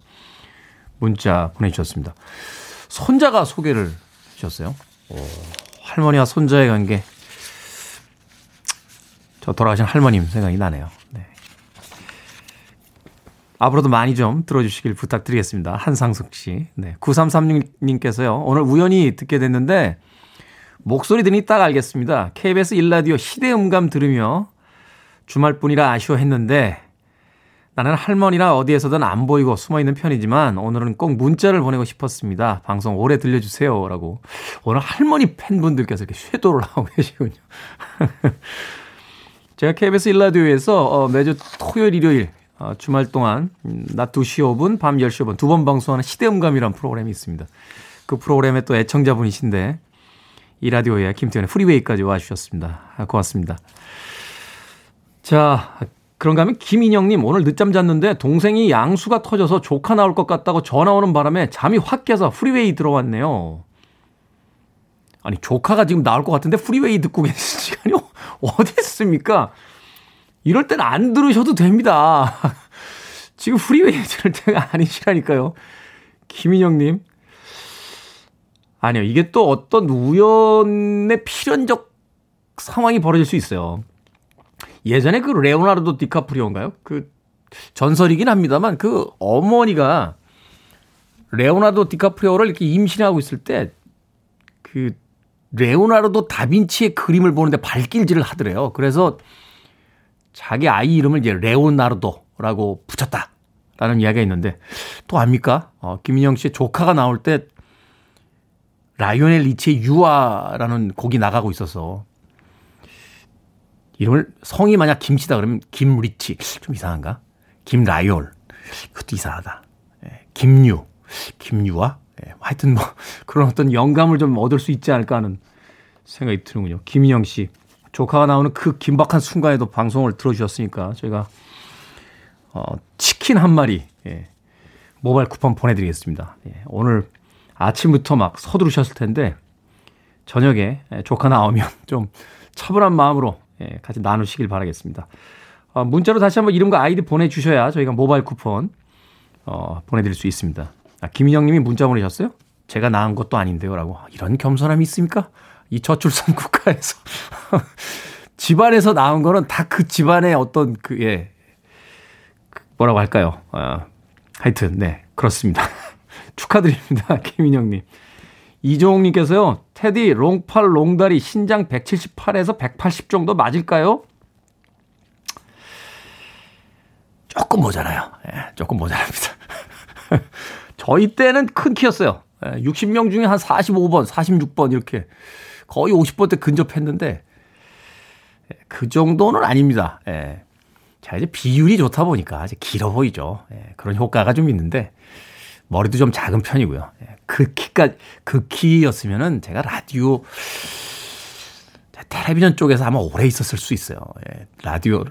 문자 보내주셨습니다. 손자가 소개를 주셨어요. 오, 할머니와 손자의 관계. 저 돌아가신 할머님 생각이 나네요. 네. 앞으로도 많이 좀 들어주시길 부탁드리겠습니다. 한상숙 씨. 네. 9336님께서요. 오늘 우연히 듣게 됐는데 목소리 들으니 딱 알겠습니다. KBS 1라디오 시대음감 들으며 주말뿐이라 아쉬워했는데 나는 할머니라 어디에서든 안 보이고 숨어있는 편이지만 오늘은 꼭 문자를 보내고 싶었습니다. 방송 오래 들려주세요 라고. 오늘 할머니 팬분들께서 이렇게 쇄도를 하고 계시군요. 제가 KBS 1라디오에서 매주 토요일, 일요일 주말 동안 낮 2시 5분, 밤 10시 5분 두 번 방송하는 시대음감이라는 프로그램이 있습니다. 그 프로그램의 또 애청자분이신데 이 라디오에 김태현의 프리웨이까지 와주셨습니다. 고맙습니다. 자, 그런가 하면 김인영님, 오늘 늦잠 잤는데 동생이 양수가 터져서 조카 나올 것 같다고 전화 오는 바람에 잠이 확 깨서 프리웨이 들어왔네요. 아니, 조카가 지금 나올 것 같은데 프리웨이 듣고 계신 시간이 어디 있습니까? 이럴 땐 안 들으셔도 됩니다. 지금 프리웨이 들을 때가 아니시라니까요. 김인영님. 아니요, 이게 또 어떤 우연의 필연적 상황이 벌어질 수 있어요. 예전에 그 레오나르도 디카프리오인가요? 그 전설이긴 합니다만 그 어머니가 레오나르도 디카프리오를 이렇게 임신하고 있을 때 그 레오나르도 다빈치의 그림을 보는데 발길질을 하더래요. 그래서 자기 아이 이름을 이제 레오나르도라고 붙였다라는 이야기가 있는데 또 압니까? 김인영 씨의 조카가 나올 때 라이오넬 리치의 유아라는 곡이 나가고 있어서 이름을 성이 만약 김치다 그러면 김리치 좀 이상한가? 김라이올 그것도 이상하다. 김유, 김유아? 하여튼 뭐 그런 어떤 영감을 좀 얻을 수 있지 않을까 하는 생각이 드는군요. 김인영 씨 조카가 나오는 그 긴박한 순간에도 방송을 들어주셨으니까 저희가 치킨 한 마리 모바일 쿠폰 보내드리겠습니다. 오늘 아침부터 막 서두르셨을 텐데 저녁에 조카 나오면 좀 차분한 마음으로 같이 나누시길 바라겠습니다. 문자로 다시 한번 이름과 아이디 보내주셔야 저희가 모바일 쿠폰 보내드릴 수 있습니다. 김인영 님이 문자 보내셨어요? 제가 낳은 것도 아닌데요 라고. 이런 겸손함이 있습니까? 이 저출산 국가에서 집안에서 낳은 거는 다 그 집안의 어떤 그 뭐라고 할까요? 하여튼 네 그렇습니다. 축하드립니다. 김인영님. 이종욱님께서요. 테디 롱팔 롱다리 신장 178에서 180 정도 맞을까요? 조금 모자라요. 예, 조금 모자랍니다. 저희 때는 큰 키였어요. 예, 60명 중에 한 45번, 46번 이렇게 거의 50번대 근접했는데 그 정도는 아닙니다. 예, 자, 이제 비율이 좋다 보니까 이제 길어 보이죠. 예, 그런 효과가 좀 있는데, 머리도 좀 작은 편이고요. 예, 그 키였으면은 제가 라디오, 텔레비전 쪽에서 아마 오래 있었을 수 있어요. 예, 라디오,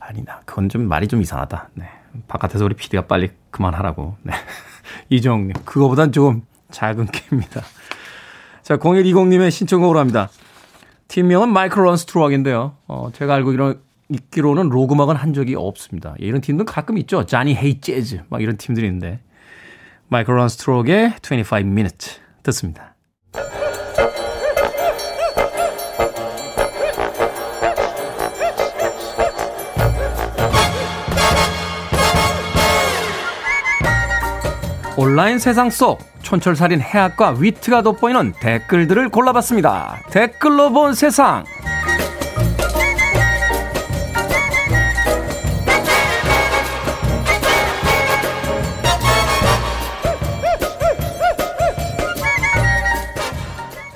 아니다. 그건 좀 말이 좀 이상하다. 네. 바깥에서 우리 PD가 빨리 그만하라고. 네. 이정님, 그거보단 좀 작은 키입니다. 자, 0120님의 신청곡으로 합니다. 팀명은 마이클 런스 트루악인데요. 제가 알고 있기로는 로그막은 한 적이 없습니다. 예, 이런 팀도 가끔 있죠. 자니 헤이 재즈 막 이런 팀들이 있는데 마이클 런스 트루악의 25 minutes 듣습니다. 온라인 세상 속 촌철살인 해학과 위트가 돋보이는 댓글들을 골라봤습니다. 댓글로 본 세상.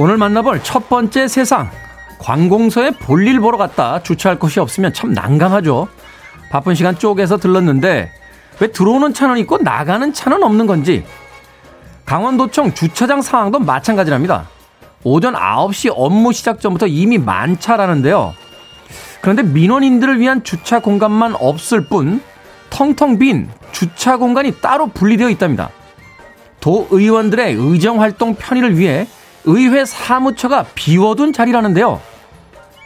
오늘 만나볼 첫 번째 세상. 관공서에 볼일 보러 갔다 주차할 곳이 없으면 참 난감하죠. 바쁜 시간 쪼개서 들렀는데 왜 들어오는 차는 있고 나가는 차는 없는 건지. 강원도청 주차장 상황도 마찬가지랍니다. 오전 9시 업무 시작 전부터 이미 만차라는데요. 그런데 민원인들을 위한 주차 공간만 없을 뿐 텅텅 빈 주차 공간이 따로 분리되어 있답니다. 도의원들의 의정활동 편의를 위해 의회 사무처가 비워둔 자리라는데요.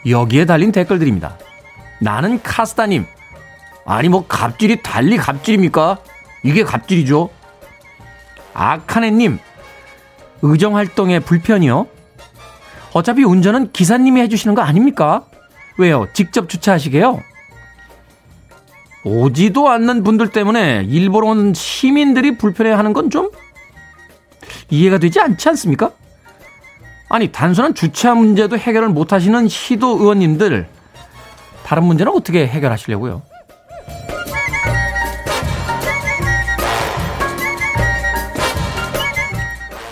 여기에 달린 댓글들입니다. 나는 카스타님. 아니 뭐 갑질이 달리 갑질입니까? 이게 갑질이죠. 아카네님, 의정활동에 불편이요? 어차피 운전은 기사님이 해주시는 거 아닙니까? 왜요? 직접 주차하시게요? 오지도 않는 분들 때문에 일부러 온 시민들이 불편해하는 건 좀 이해가 되지 않지 않습니까? 아니 단순한 주차 문제도 해결을 못하시는 시도 의원님들, 다른 문제는 어떻게 해결하시려고요?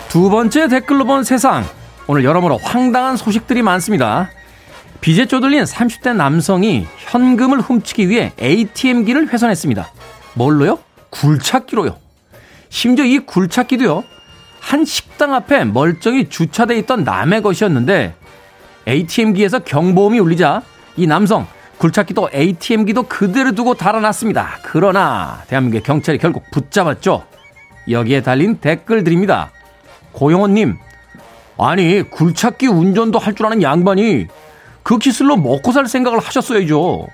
두 번째 댓글로 본 세상. 오늘 여러모로 황당한 소식들이 많습니다. 빚에 쪼들린 30대 남성이 현금을 훔치기 위해 ATM기를 훼손했습니다. 뭘로요? 굴착기로요. 심지어 이 굴착기도요, 한 식당 앞에 멀쩡히 주차되어 있던 남의 것이었는데 ATM기에서 경보음이 울리자 이 남성 굴착기도 ATM기도 그대로 두고 달아났습니다. 그러나 대한민국의 경찰이 결국 붙잡았죠. 여기에 달린 댓글들입니다. 고영호님, 아니 굴착기 운전도 할 줄 아는 양반이 그 기술로 먹고 살 생각을 하셨어야죠.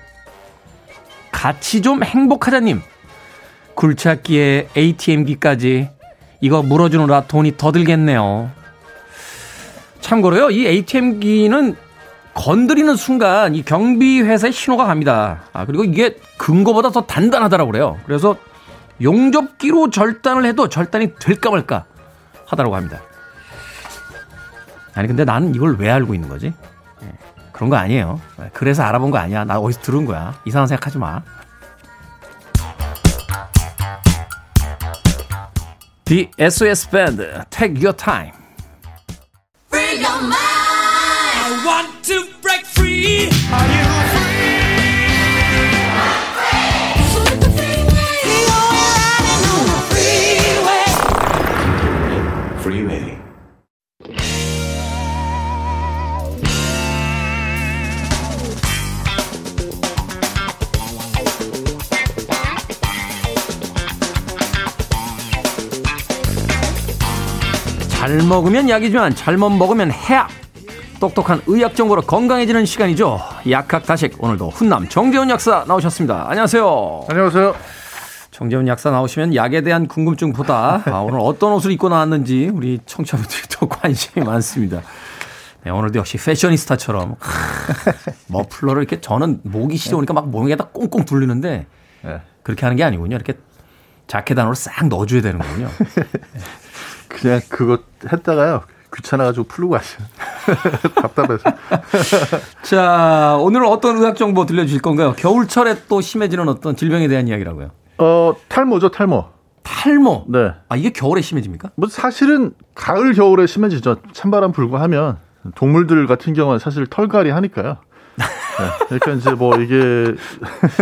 같이 좀 행복하자님, 굴착기에 ATM기까지 이거 물어주느라 돈이 더 들겠네요. 참고로요, 이 ATM기는 건드리는 순간 이 경비회사에 신호가 갑니다. 그리고 이게 금고보다 더 단단하다라고 그래요. 그래서 용접기로 절단을 해도 절단이 될까 말까 하다라고 합니다. 아니 근데 나는 이걸 왜 알고 있는 거지? 그런 거 아니에요. 그래서 알아본 거 아니야. 나 어디서 들은 거야. 이상한 생각하지 마. The SOS Band, Take Your Time. Free your mind. I want to break free. Are you free? I'm free. 잘 먹으면 약이지만 잘못 먹으면 해악. 똑똑한 의학 정보로 건강해지는 시간이죠. 약학다식. 오늘도 훈남 정재훈 약사 나오셨습니다. 안녕하세요. 안녕하세요. 정재훈 약사 나오시면 약에 대한 궁금증보다 오늘 어떤 옷을 입고 나왔는지 우리 청취자분들이 더 관심이 많습니다. 네, 오늘도 역시 패셔니스타처럼 머플러를 이렇게, 저는 목이 시려우니까 막 목에다 꽁꽁 둘리는데 그렇게 하는 게 아니군요. 이렇게 자켓 안으로 싹 넣어줘야 되는군요. 그냥 그거 했다가요, 귀찮아가지고 풀고 가세요. 답답해서. 자, 오늘은 어떤 의학 정보 들려주실 건가요? 겨울철에 또 심해지는 어떤 질병에 대한 이야기라고요. 탈모죠, 탈모. 탈모? 네. 아, 이게 겨울에 심해집니까? 뭐 사실은 가을, 겨울에 심해지죠. 찬바람 불고 하면. 동물들 같은 경우는 사실 털갈이 하니까요. 그러니까 이제 뭐 이게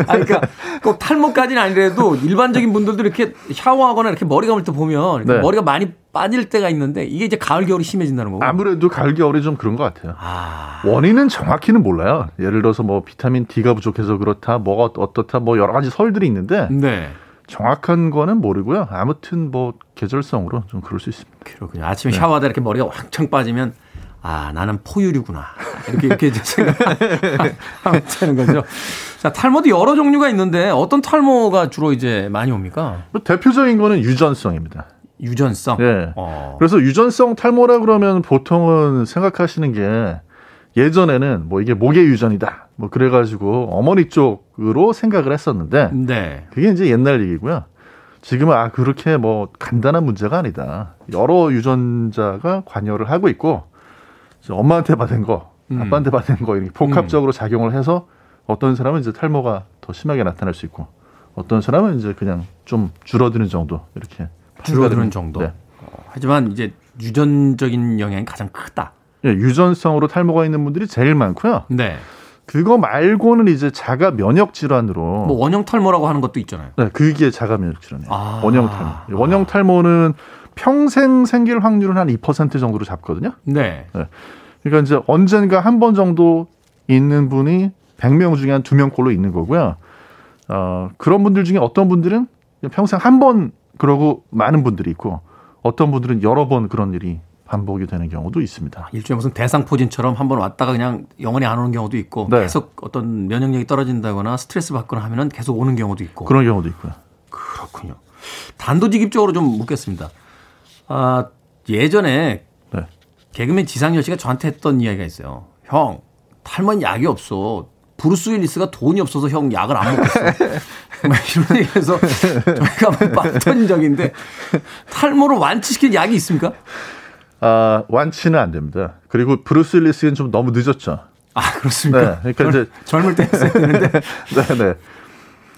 아 그러니까 꼭 탈모까지는 아니래도 일반적인 분들도 이렇게 샤워하거나 이렇게 머리 감을 때 보면 이렇게 네. 머리가 많이 빠질 때가 있는데 이게 이제 가을 겨울이 심해진다는 거고. 아무래도 가을 겨울이 좀 그런 것 같아요. 아... 원인은 정확히는 몰라요. 예를 들어서 뭐 비타민 D가 부족해서 그렇다, 뭐가 어떻다, 뭐 여러 가지 설들이 있는데. 네. 정확한 거는 모르고요. 아무튼 뭐 계절성으로 좀 그럴 수 있습니다. 그렇군요. 아침에 네. 샤워하다 이렇게 머리가 왕창 빠지면 아 나는 포유류구나 이렇게 생각하는 거죠. 자 탈모도 여러 종류가 있는데 어떤 탈모가 주로 이제 많이 옵니까? 대표적인 거는 유전성입니다. 유전성. 네. 그래서 유전성 탈모라 그러면 보통은 생각하시는 게 예전에는 뭐 이게 목의 유전이다. 뭐 그래가지고 어머니 쪽으로 생각을 했었는데 네. 그게 이제 옛날 얘기고요. 지금은 아 그렇게 뭐 간단한 문제가 아니다. 여러 유전자가 관여를 하고 있고 엄마한테 받은 거, 아빠한테 받은 거 이렇게 복합적으로 작용을 해서 어떤 사람은 이제 탈모가 더 심하게 나타날 수 있고 어떤 사람은 이제 그냥 좀 줄어드는 정도 이렇게 줄어드는 정도. 네. 하지만 이제 유전적인 영향이 가장 크다. 예, 유전성으로 탈모가 있는 분들이 제일 많고요. 네. 그거 말고는 이제 자가 면역 질환으로 뭐 원형 탈모라고 하는 것도 있잖아요. 네, 그게 자가 면역 질환이에요. 아. 원형 탈모. 원형 탈모는 평생 생길 확률은 한 2% 정도로 잡거든요. 네. 네. 그러니까 이제 언젠가 한 번 정도 있는 분이 100명 중에 한 2명꼴로 있는 거고요. 그런 분들 중에 어떤 분들은 평생 한 번 그러고 많은 분들이 있고 어떤 분들은 여러 번 그런 일이 반복이 되는 경우도 있습니다. 일종의 무슨 대상포진처럼 한번 왔다가 그냥 영원히 안 오는 경우도 있고 네. 계속 어떤 면역력이 떨어진다거나 스트레스 받거나 하면은 계속 오는 경우도 있고 그런 경우도 있고요. 그렇군요. 단도직입적으로 좀 묻겠습니다. 아, 예전에 네. 개그맨 지상렬 씨가 저한테 했던 이야기가 있어요. 형, 탈모는 약이 없어. 브루스 윌리스가 돈이 없어서 형 약을 안 먹었어. 이런 얘기해서 저희가 한번 빵 터진 적인데 탈모를 완치시킬 약이 있습니까? 아, 완치는 안 됩니다. 그리고 브루스 윌리스는 좀 너무 늦었죠. 아, 그렇습니까? 네, 그러니까 이제 젊을 때 했어야 되는데. 네, 네.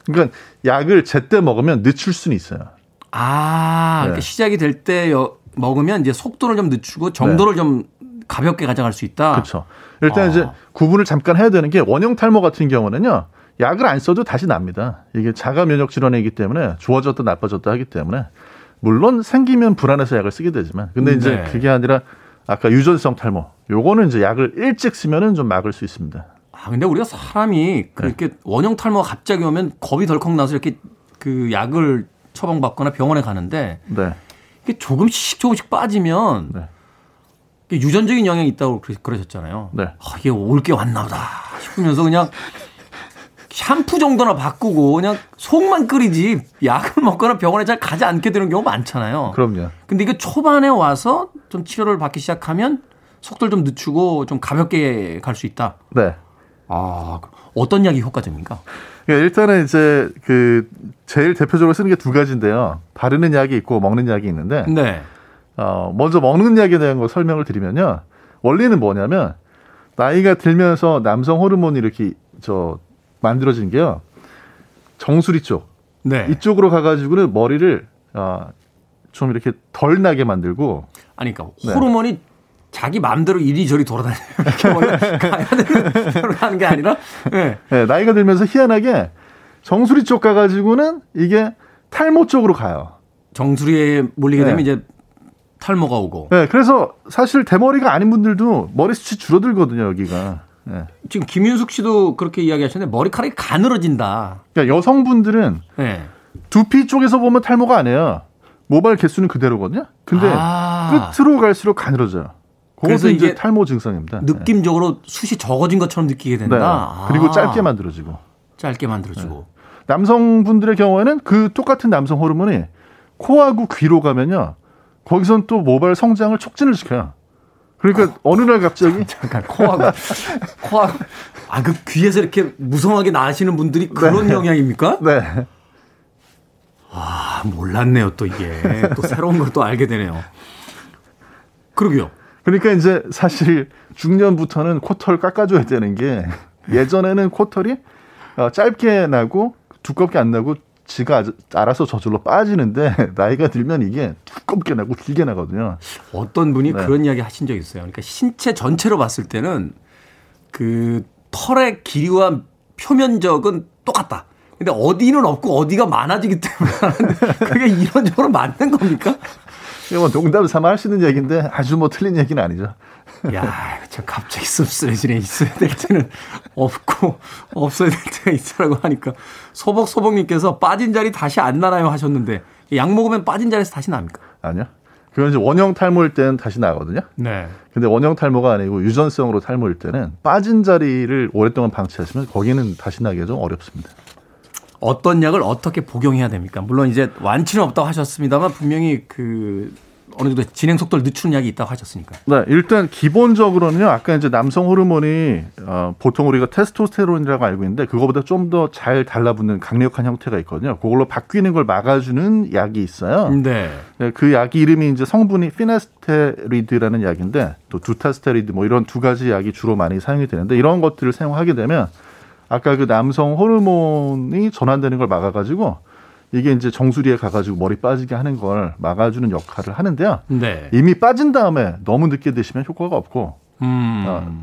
그러니까 약을 제때 먹으면 늦출 수는 있어요. 아, 네. 그러니까 시작이 될 때 먹으면 이제 속도를 좀 늦추고 정도를 네. 좀 가볍게 가져갈 수 있다. 그렇죠. 일단 이제 구분을 잠깐 해야 되는 게 원형 탈모 같은 경우는요. 약을 안 써도 다시 납니다. 이게 자가 면역 질환이기 때문에 좋아졌다 나빠졌다 하기 때문에 물론 생기면 불안해서 약을 쓰게 되지만 근데 이제 네. 그게 아니라 아까 유전성 탈모 요거는 이제 약을 일찍 쓰면은 좀 막을 수 있습니다. 아, 근데 우리가 사람이 그렇게 네. 원형 탈모가 갑자기 오면 겁이 덜컥 나서 이렇게 그 약을 처방받거나 병원에 가는데 네. 이게 조금씩 빠지면 네. 이게 유전적인 영향이 있다고 그러셨잖아요. 네. 아, 이게 올 게 왔나 보다 싶으면서 그냥 샴푸 정도나 바꾸고 그냥 속만 끓이지 약을 먹거나 병원에 잘 가지 않게 되는 경우 많잖아요. 그럼요. 근데 이게 초반에 와서 좀 치료를 받기 시작하면 속도를 좀 늦추고 좀 가볍게 갈 수 있다. 네. 아, 어떤 약이 효과적입니까? 일단은 이제 그 제일 대표적으로 쓰는 게 두 가지인데요. 바르는 약이 있고 먹는 약이 있는데 네. 먼저 먹는 약에 대한 거 설명을 드리면요. 원리는 뭐냐면 나이가 들면서 남성 호르몬이 이렇게 만들어진 게요. 정수리 쪽. 네. 이쪽으로 가가지고는 머리를 좀 이렇게 덜 나게 만들고. 아니, 그러니까 호르몬이 네. 자기 마음대로 이리저리 돌아다니는 이렇게 가야 되는 대로 가는 게 아니라 네. 네, 나이가 들면서 희한하게 정수리 쪽 가가지고는 이게 탈모 쪽으로 가요. 정수리에 몰리게 네. 되면 이제 탈모가 오고. 네, 그래서 사실 대머리가 아닌 분들도 머리숱이 줄어들거든요, 여기가. 네. 지금 김윤숙 씨도 그렇게 이야기하셨는데 머리카락이 가늘어진다. 그러니까 여성분들은 네. 두피 쪽에서 보면 탈모가 아니에요. 모발 개수는 그대로거든요. 근데 끝으로 갈수록 가늘어져요. 그래서 이제 탈모 증상입니다. 느낌적으로 네. 숱이 적어진 것처럼 느끼게 된다. 네. 그리고 짧게 만들어지고. 짧게 만들어지고. 네. 남성분들의 경우에는 그 똑같은 남성 호르몬이 코하고 귀로 가면요. 거기선 또 모발 성장을 촉진을 시켜요. 그러니까 어느 날 갑자기 잠깐 코하고 아, 그 귀에서 이렇게 무성하게 나시는 분들이 그런 네. 영향입니까? 네. 아, 몰랐네요. 또 이게 또 새로운 걸 또 알게 되네요. 그러게요. 그러니까 이제 사실 중년부터는 코털 깎아줘야 되는 게 예전에는 코털이 짧게 나고 두껍게 안 나고 지가 알아서 저절로 빠지는데 나이가 들면 이게 두껍게 나고 길게 나거든요. 어떤 분이 네. 그런 이야기 하신 적이 있어요. 그러니까 신체 전체로 봤을 때는 그 털의 길이와 표면적은 똑같다. 근데 어디는 없고 어디가 많아지기 때문에 그게 이런 식으로 맞는 겁니까? 뭐 농담 삼아 할 수 있는 얘기인데 아주 뭐 틀린 얘기는 아니죠. 야, 저 갑자기 씁쓸해지네. 있어야 될 때는 없고 없어야 될 때가 있으라고 하니까. 소복소복님께서 빠진 자리 다시 안 나나요 하셨는데 약 먹으면 빠진 자리에서 다시 납니까? 아니요. 그건 이제 원형 탈모일 때는 다시 나거든요. 네. 근데 원형 탈모가 아니고 유전성으로 탈모일 때는 빠진 자리를 오랫동안 방치하시면 거기는 다시 나기가 좀 어렵습니다. 어떤 약을 어떻게 복용해야 됩니까? 물론 이제 완치는 없다고 하셨습니다만 분명히 그 어느 정도 진행 속도를 늦추는 약이 있다고 하셨으니까. 네, 일단 기본적으로는요. 아까 이제 남성 호르몬이 보통 우리가 테스토스테론이라고 알고 있는데 그거보다 좀 더 잘 달라붙는 강력한 형태가 있거든요. 그걸로 바뀌는 걸 막아주는 약이 있어요. 네. 네, 그 약 이름이 이제 성분이 피네스테리드라는 약인데 또 두타스테리드 뭐 이런 두 가지 약이 주로 많이 사용이 되는데 이런 것들을 사용하게 되면 아까 그 남성 호르몬이 전환되는 걸 막아가지고 이게 이제 정수리에 가가지고 머리 빠지게 하는 걸 막아주는 역할을 하는데요. 네. 이미 빠진 다음에 너무 늦게 드시면 효과가 없고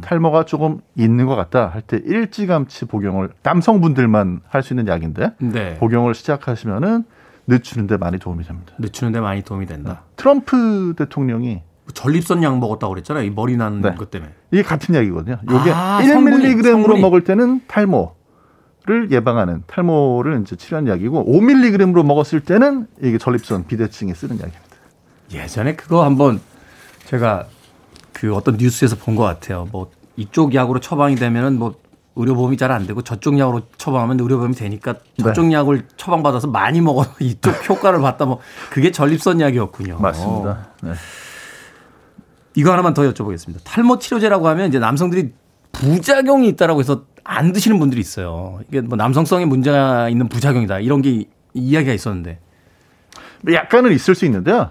탈모가 조금 있는 것 같다 할 때 일찌감치 복용을 남성분들만 할 수 있는 약인데 네. 복용을 시작하시면은 늦추는 데 많이 도움이 됩니다. 늦추는 데 많이 도움이 된다. 트럼프 대통령이 전립선 약 먹었다고 그랬잖아요. 이 머리 나는 네. 것 때문에. 이게 같은 약이거든요. 이게 1mg으로 먹을 때는 탈모를 예방하는 탈모를 이제 치료하는 약이고 5mg으로 먹었을 때는 이게 전립선 비대증에 쓰는 약입니다. 예전에 그거 한번 제가 그 어떤 뉴스에서 본 것 같아요. 뭐 이쪽 약으로 처방이 되면은 뭐 의료보험이 잘 안 되고 저쪽 약으로 처방하면 의료보험이 되니까 저쪽 네. 약을 처방받아서 많이 먹어서 이쪽 효과를 봤다. 뭐 그게 전립선 약이었군요. 맞습니다. 네. 이거 하나만 더 여쭤보겠습니다. 탈모 치료제라고 하면 이제 남성들이 부작용이 있다라고 해서 안 드시는 분들이 있어요. 이게 뭐 남성성에 문제가 있는 부작용이다. 이런 게 이야기가 있었는데. 약간은 있을 수 있는데요.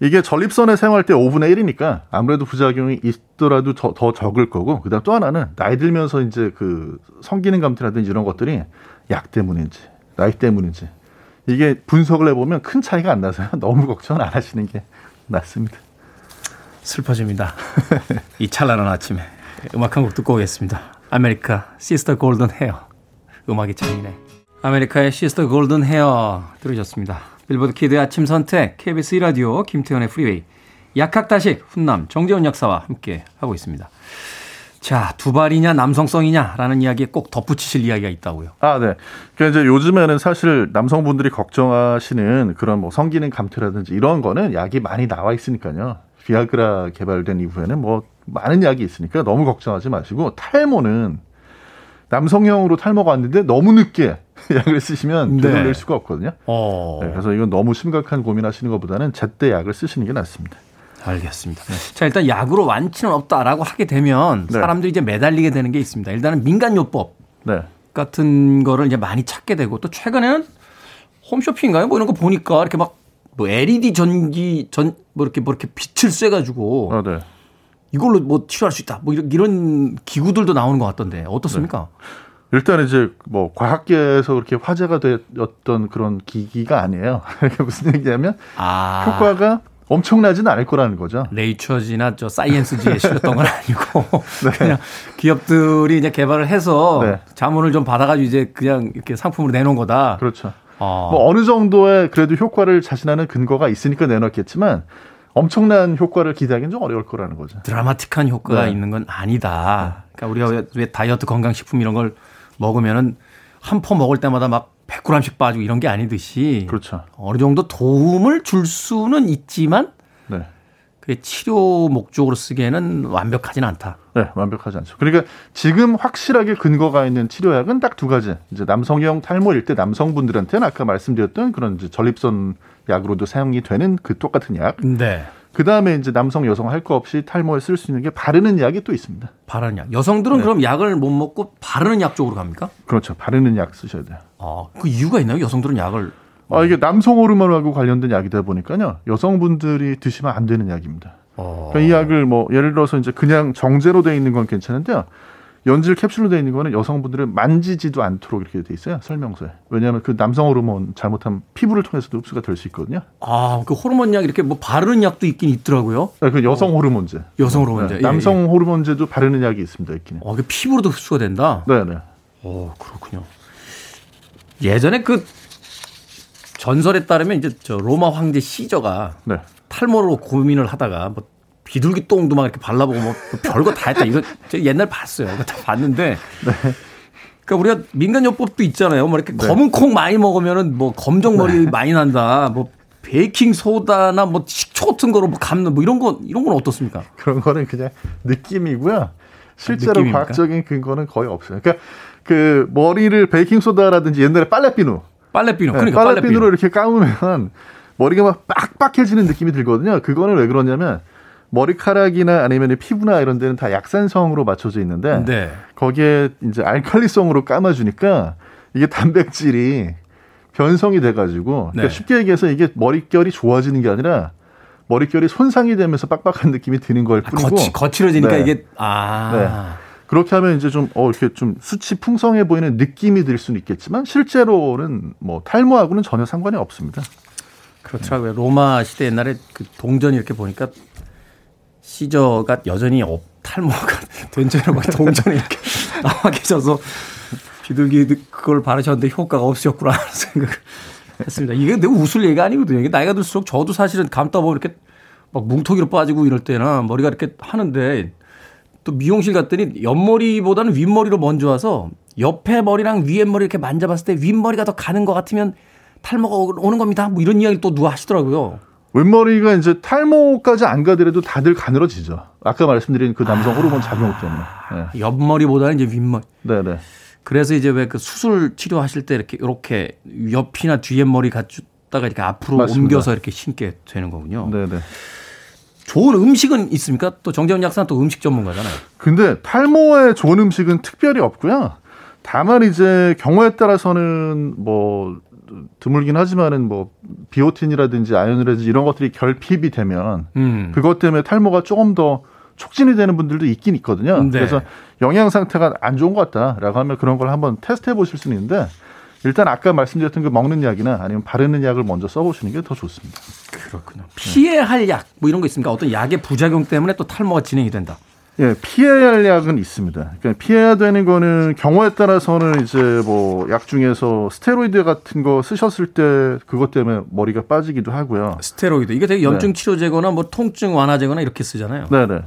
이게 전립선에 사용할 때 5분의 1이니까 아무래도 부작용이 있더라도 더 적을 거고 그다음 또 하나는 나이 들면서 이제 그 성기능 감퇴라든지 이런 것들이 약 때문인지 나이 때문인지 이게 분석을 해보면 큰 차이가 안 나서요. 너무 걱정 안 하시는 게 낫습니다. 슬퍼집니다. 이 찬란한 아침에 음악 한 곡 듣고 오겠습니다. 아메리카 시스터 골든 헤어. 음악이 짱이네. 아메리카의 시스터 골든 헤어 들으셨습니다. 빌보드 키드의 아침 선택 KBS 1라디오 김태현의 프리웨이 약학다식 훈남 정재훈 약사와 함께 하고 있습니다. 자, 두발이냐 남성성이냐라는 이야기에 꼭 덧붙이실 이야기가 있다고요. 아, 네. 그러니까 이제 요즘에는 사실 남성분들이 걱정하시는 그런 뭐 성기능 감퇴라든지 이런 거는 약이 많이 나와 있으니까요. 비아그라 개발된 이후에는 뭐 많은 약이 있으니까 너무 걱정하지 마시고 탈모는 남성형으로 탈모가 왔는데 너무 늦게 약을 쓰시면 되돌릴 네. 수가 없거든요. 네, 그래서 이건 너무 심각한 고민하시는 것보다는 제때 약을 쓰시는 게 낫습니다. 알겠습니다. 네. 자, 일단 약으로 완치는 없다라고 하게 되면 네. 사람들이 이제 매달리게 되는 게 있습니다. 일단은 민간요법 네. 같은 거를 이제 많이 찾게 되고 또 최근에는 홈쇼핑인가요? 뭐 이런 거 보니까 이렇게 막 뭐 LED 전기 이렇게 빛을 쐬가지고 아, 네. 이걸로 뭐 치료할 수 있다. 뭐 이런 기구들도 나오는 것 같던데 어떻습니까? 네. 일단 이제 뭐 과학계에서 그렇게 화제가 되었던 그런 기기가 아니에요. 무슨 얘기냐면 효과가 엄청나지는 않을 거라는 거죠. 네이처지나 저 사이언스지에 실렸던 건 아니고 네. 그냥 기업들이 이제 개발을 해서 네. 자문을 좀 받아가지고 이제 그냥 이렇게 상품으로 내놓은 거다. 그렇죠. 뭐 어느 정도의 그래도 효과를 자신하는 근거가 있으니까 내놨겠지만 엄청난 효과를 기대하기는 좀 어려울 거라는 거죠. 드라마틱한 효과가 네. 있는 건 아니다. 네. 그러니까 우리가 왜 다이어트 건강식품 이런 걸 먹으면은 한 포 먹을 때마다 막 100g씩 빠지고 이런 게 아니듯이 그렇죠. 어느 정도 도움을 줄 수는 있지만 네. 그게 치료 목적으로 쓰기에는 완벽하진 않다. 네, 완벽하지 않죠. 그러니까 지금 확실하게 근거가 있는 치료약은 딱 두 가지. 이제 남성형 탈모일 때 남성분들한테는 아까 말씀드렸던 그런 이제 전립선 약으로도 사용이 되는 그 똑같은 약. 네. 그 다음에 이제 남성 여성 할 거 없이 탈모에 쓸 수 있는 게 바르는 약이 또 있습니다. 바르는 약. 여성들은 네. 그럼 약을 못 먹고 바르는 약 쪽으로 갑니까? 그렇죠. 바르는 약 쓰셔야 돼요. 그 이유가 있나요? 여성들은 약을. 이게 남성 호르몬하고 관련된 약이다 보니까요. 여성분들이 드시면 안 되는 약입니다. 그러니까 이 약을 뭐 예를 들어서 이제 그냥 정제로 되어 있는 건 괜찮은데요. 연질 캡슐로 되어 있는 거는 여성분들은 만지지도 않도록 이렇게 돼 있어요. 설명서에. 왜냐하면 그 남성 호르몬 잘못하면 피부를 통해서도 흡수가 될 수 있거든요. 아, 그 호르몬 약 이렇게 뭐 바르는 약도 있긴 있더라고요. 네, 그 여성 호르몬제. 여성 호르몬제. 네, 남성 호르몬제도 바르는 약이 있습니다. 있기는. 아, 그 피부로도 흡수가 된다. 네네. 오, 그렇군요. 예전에 그 전설에 따르면 이제 저 로마 황제 시저가 네. 탈모로 고민을 하다가 뭐 비둘기 똥도 막 이렇게 발라보고 뭐 별거 다 했다. 이거 제가 옛날 봤어요. 이거 다 봤는데. 네. 그러니까 우리가 민간요법도 있잖아요. 뭐 이렇게 네. 검은 콩 많이 먹으면은 뭐 검정 머리 네. 많이 난다. 뭐 베이킹 소다나 뭐 식초 같은 거로 뭐 감는 뭐 이런 건 어떻습니까? 그런 거는 그냥 느낌이고요. 실제로 느낌입니까? 과학적인 근거는 거의 없어요. 그러니까 그 머리를 베이킹 소다라든지 옛날에 빨래비누. 네, 그러니까 빨래비누로 이렇게 감으면 머리가 막 빡빡해지는 느낌이 들거든요. 그거는 왜 그러냐면 머리카락이나 아니면 피부나 이런 데는 다 약산성으로 맞춰져 있는데 네. 거기에 이제 알칼리성으로 감아주니까 이게 단백질이 변성이 돼가지고 그러니까 네. 쉽게 얘기해서 이게 머릿결이 좋아지는 게 아니라 머릿결이 손상이 되면서 빡빡한 느낌이 드는 걸 뿐이고 거칠어지니까 네. 이게 아 네. 그렇게 하면 이제 좀 이렇게 좀 수치 풍성해 보이는 느낌이 들 수는 있겠지만 실제로는 뭐 탈모하고는 전혀 상관이 없습니다. 그렇더라고요. 로마 시대 옛날에 그 동전 이렇게 보니까. 시저가 여전히 탈모가 된 채로 막 동전에 이렇게 나와 계셔서 비둘기 그걸 바르셨는데 효과가 없으셨구나 하는 생각을 했습니다. 이게 내가 웃을 얘기가 아니거든요. 이게 나이가 들수록 저도 사실은 감다 보면 이렇게 막 뭉텅이로 빠지고 이럴 때나 머리가 이렇게 하는데 또 미용실 갔더니 옆머리보다는 윗머리로 먼저 와서 옆에 머리랑 위에 머리 이렇게 만져봤을 때 윗머리가 더 가는 것 같으면 탈모가 오는 겁니다. 뭐 이런 이야기를 또 누가 하시더라고요. 윗머리가 이제 탈모까지 안 가더라도 다들 가늘어지죠. 아까 말씀드린 그 남성 호르몬 작용 때문에. 네. 옆머리보다는 이제 윗머리. 네네. 그래서 이제 왜 그 수술 치료하실 때 이렇게 옆이나 뒤에 머리 갖추다가 이렇게 앞으로 맞습니다. 옮겨서 이렇게 신게 되는 거군요. 네네. 좋은 음식은 있습니까? 또 정재훈 약사는 또 음식 전문가잖아요. 근데 탈모에 좋은 음식은 특별히 없고요. 다만 이제 경우에 따라서는 뭐. 드물긴 하지만은 뭐 비오틴이라든지 아연이라든지 이런 것들이 결핍이 되면 그것 때문에 탈모가 조금 더 촉진이 되는 분들도 있긴 있거든요. 네. 그래서 영양 상태가 안 좋은 것 같다라고 하면 그런 걸 한번 테스트해 보실 수는 있는데 일단 아까 말씀드렸던 그 먹는 약이나 아니면 바르는 약을 먼저 써보시는 게 더 좋습니다. 그렇군요. 피해야 할 약 뭐 이런 거 있습니까? 어떤 약의 부작용 때문에 또 탈모가 진행이 된다. 예, 피해야 할 약은 있습니다. 그러니까 피해야 되는 거는 경우에 따라서는 이제 뭐 약 중에서 스테로이드 같은 거 쓰셨을 때 그것 때문에 머리가 빠지기도 하고요. 스테로이드 이게 되게 염증 치료제거나 뭐 통증 완화제거나 이렇게 쓰잖아요. 네네.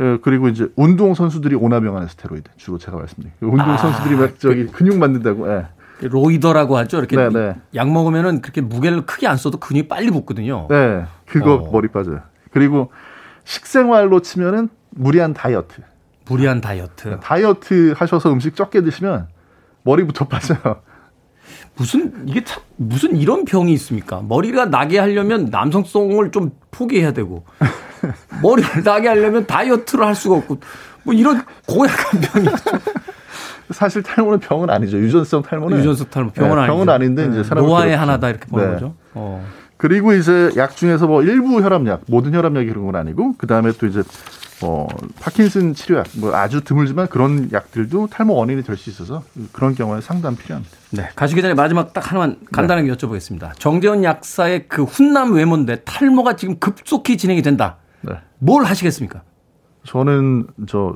예, 그리고 이제 운동 선수들이 오나병하는 스테로이드 주로 제가 말씀드린. 운동 선수들이 막 저기 근육 만든다고. 예. 로이더라고 하죠. 이렇게 네네. 약 먹으면은 그렇게 무게를 크게 안 써도 근육이 빨리 붙거든요. 네, 그거 머리 빠져요. 그리고 식생활로 치면은. 무리한 다이어트. 다이어트 하셔서 음식 적게 드시면 머리부터 빠져요. 무슨 이런 병이 있습니까? 머리가 나게 하려면 남성성을 좀 포기해야 되고 머리를 나게 하려면 다이어트를 할 수가 없고 뭐 이런 고약한 병이 있죠. 사실 탈모는 병은 아니죠. 유전성 탈모 병은 아니죠. 병은 아닌데 이제 사람을 노화의 하나다 이렇게 보는 거죠. 그리고 이제 약 중에서 뭐 일부 혈압약, 모든 혈압약이 그런 건 아니고 그 다음에 또 이제 파킨슨 치료약, 뭐 아주 드물지만 그런 약들도 탈모 원인이 될 수 있어서 그런 경우에 상담 필요합니다. 네, 가시기 전에 마지막 딱 하나만 간단하게 여쭤보겠습니다. 정재훈 약사의 그 훈남 외모인데 탈모가 지금 급속히 진행이 된다. 네. 뭘 하시겠습니까? 저는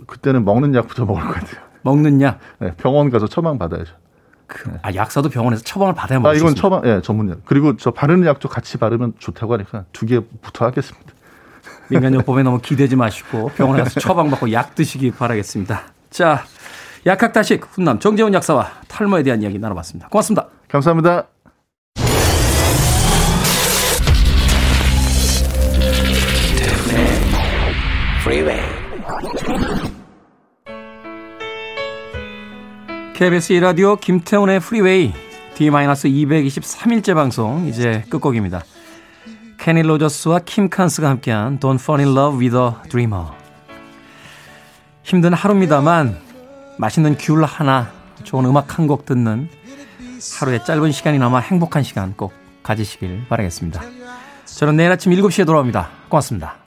그때는 먹는 약부터 먹을 것 같아요. 먹는 약? 네, 병원 가서 처방 받아야죠. 약사도 병원에서 처방을 받아야 먹을 수 있습니다. 이건 처방, 전문약. 그리고 저 바르는 약도 같이 바르면 좋다고 하니까 두 개부터 하겠습니다. 민간요법에 너무 기대지 마시고 병원에 가서 처방받고 약 드시기 바라겠습니다. 자, 약학다식 훈남 정재훈 약사와 탈모에 대한 이야기 나눠봤습니다. 고맙습니다. 감사합니다. KBS 1라디오 김태훈의 프리웨이 D-223일째 방송 이제 끝곡입니다. 케니 로저스와 킴 칸스가 함께한 Don't Fall in Love with a Dreamer. 힘든 하루입니다만 맛있는 귤 하나, 좋은 음악 한 곡 듣는 하루의 짧은 시간이나마 행복한 시간 꼭 가지시길 바라겠습니다. 저는 내일 아침 7시에 돌아옵니다. 고맙습니다.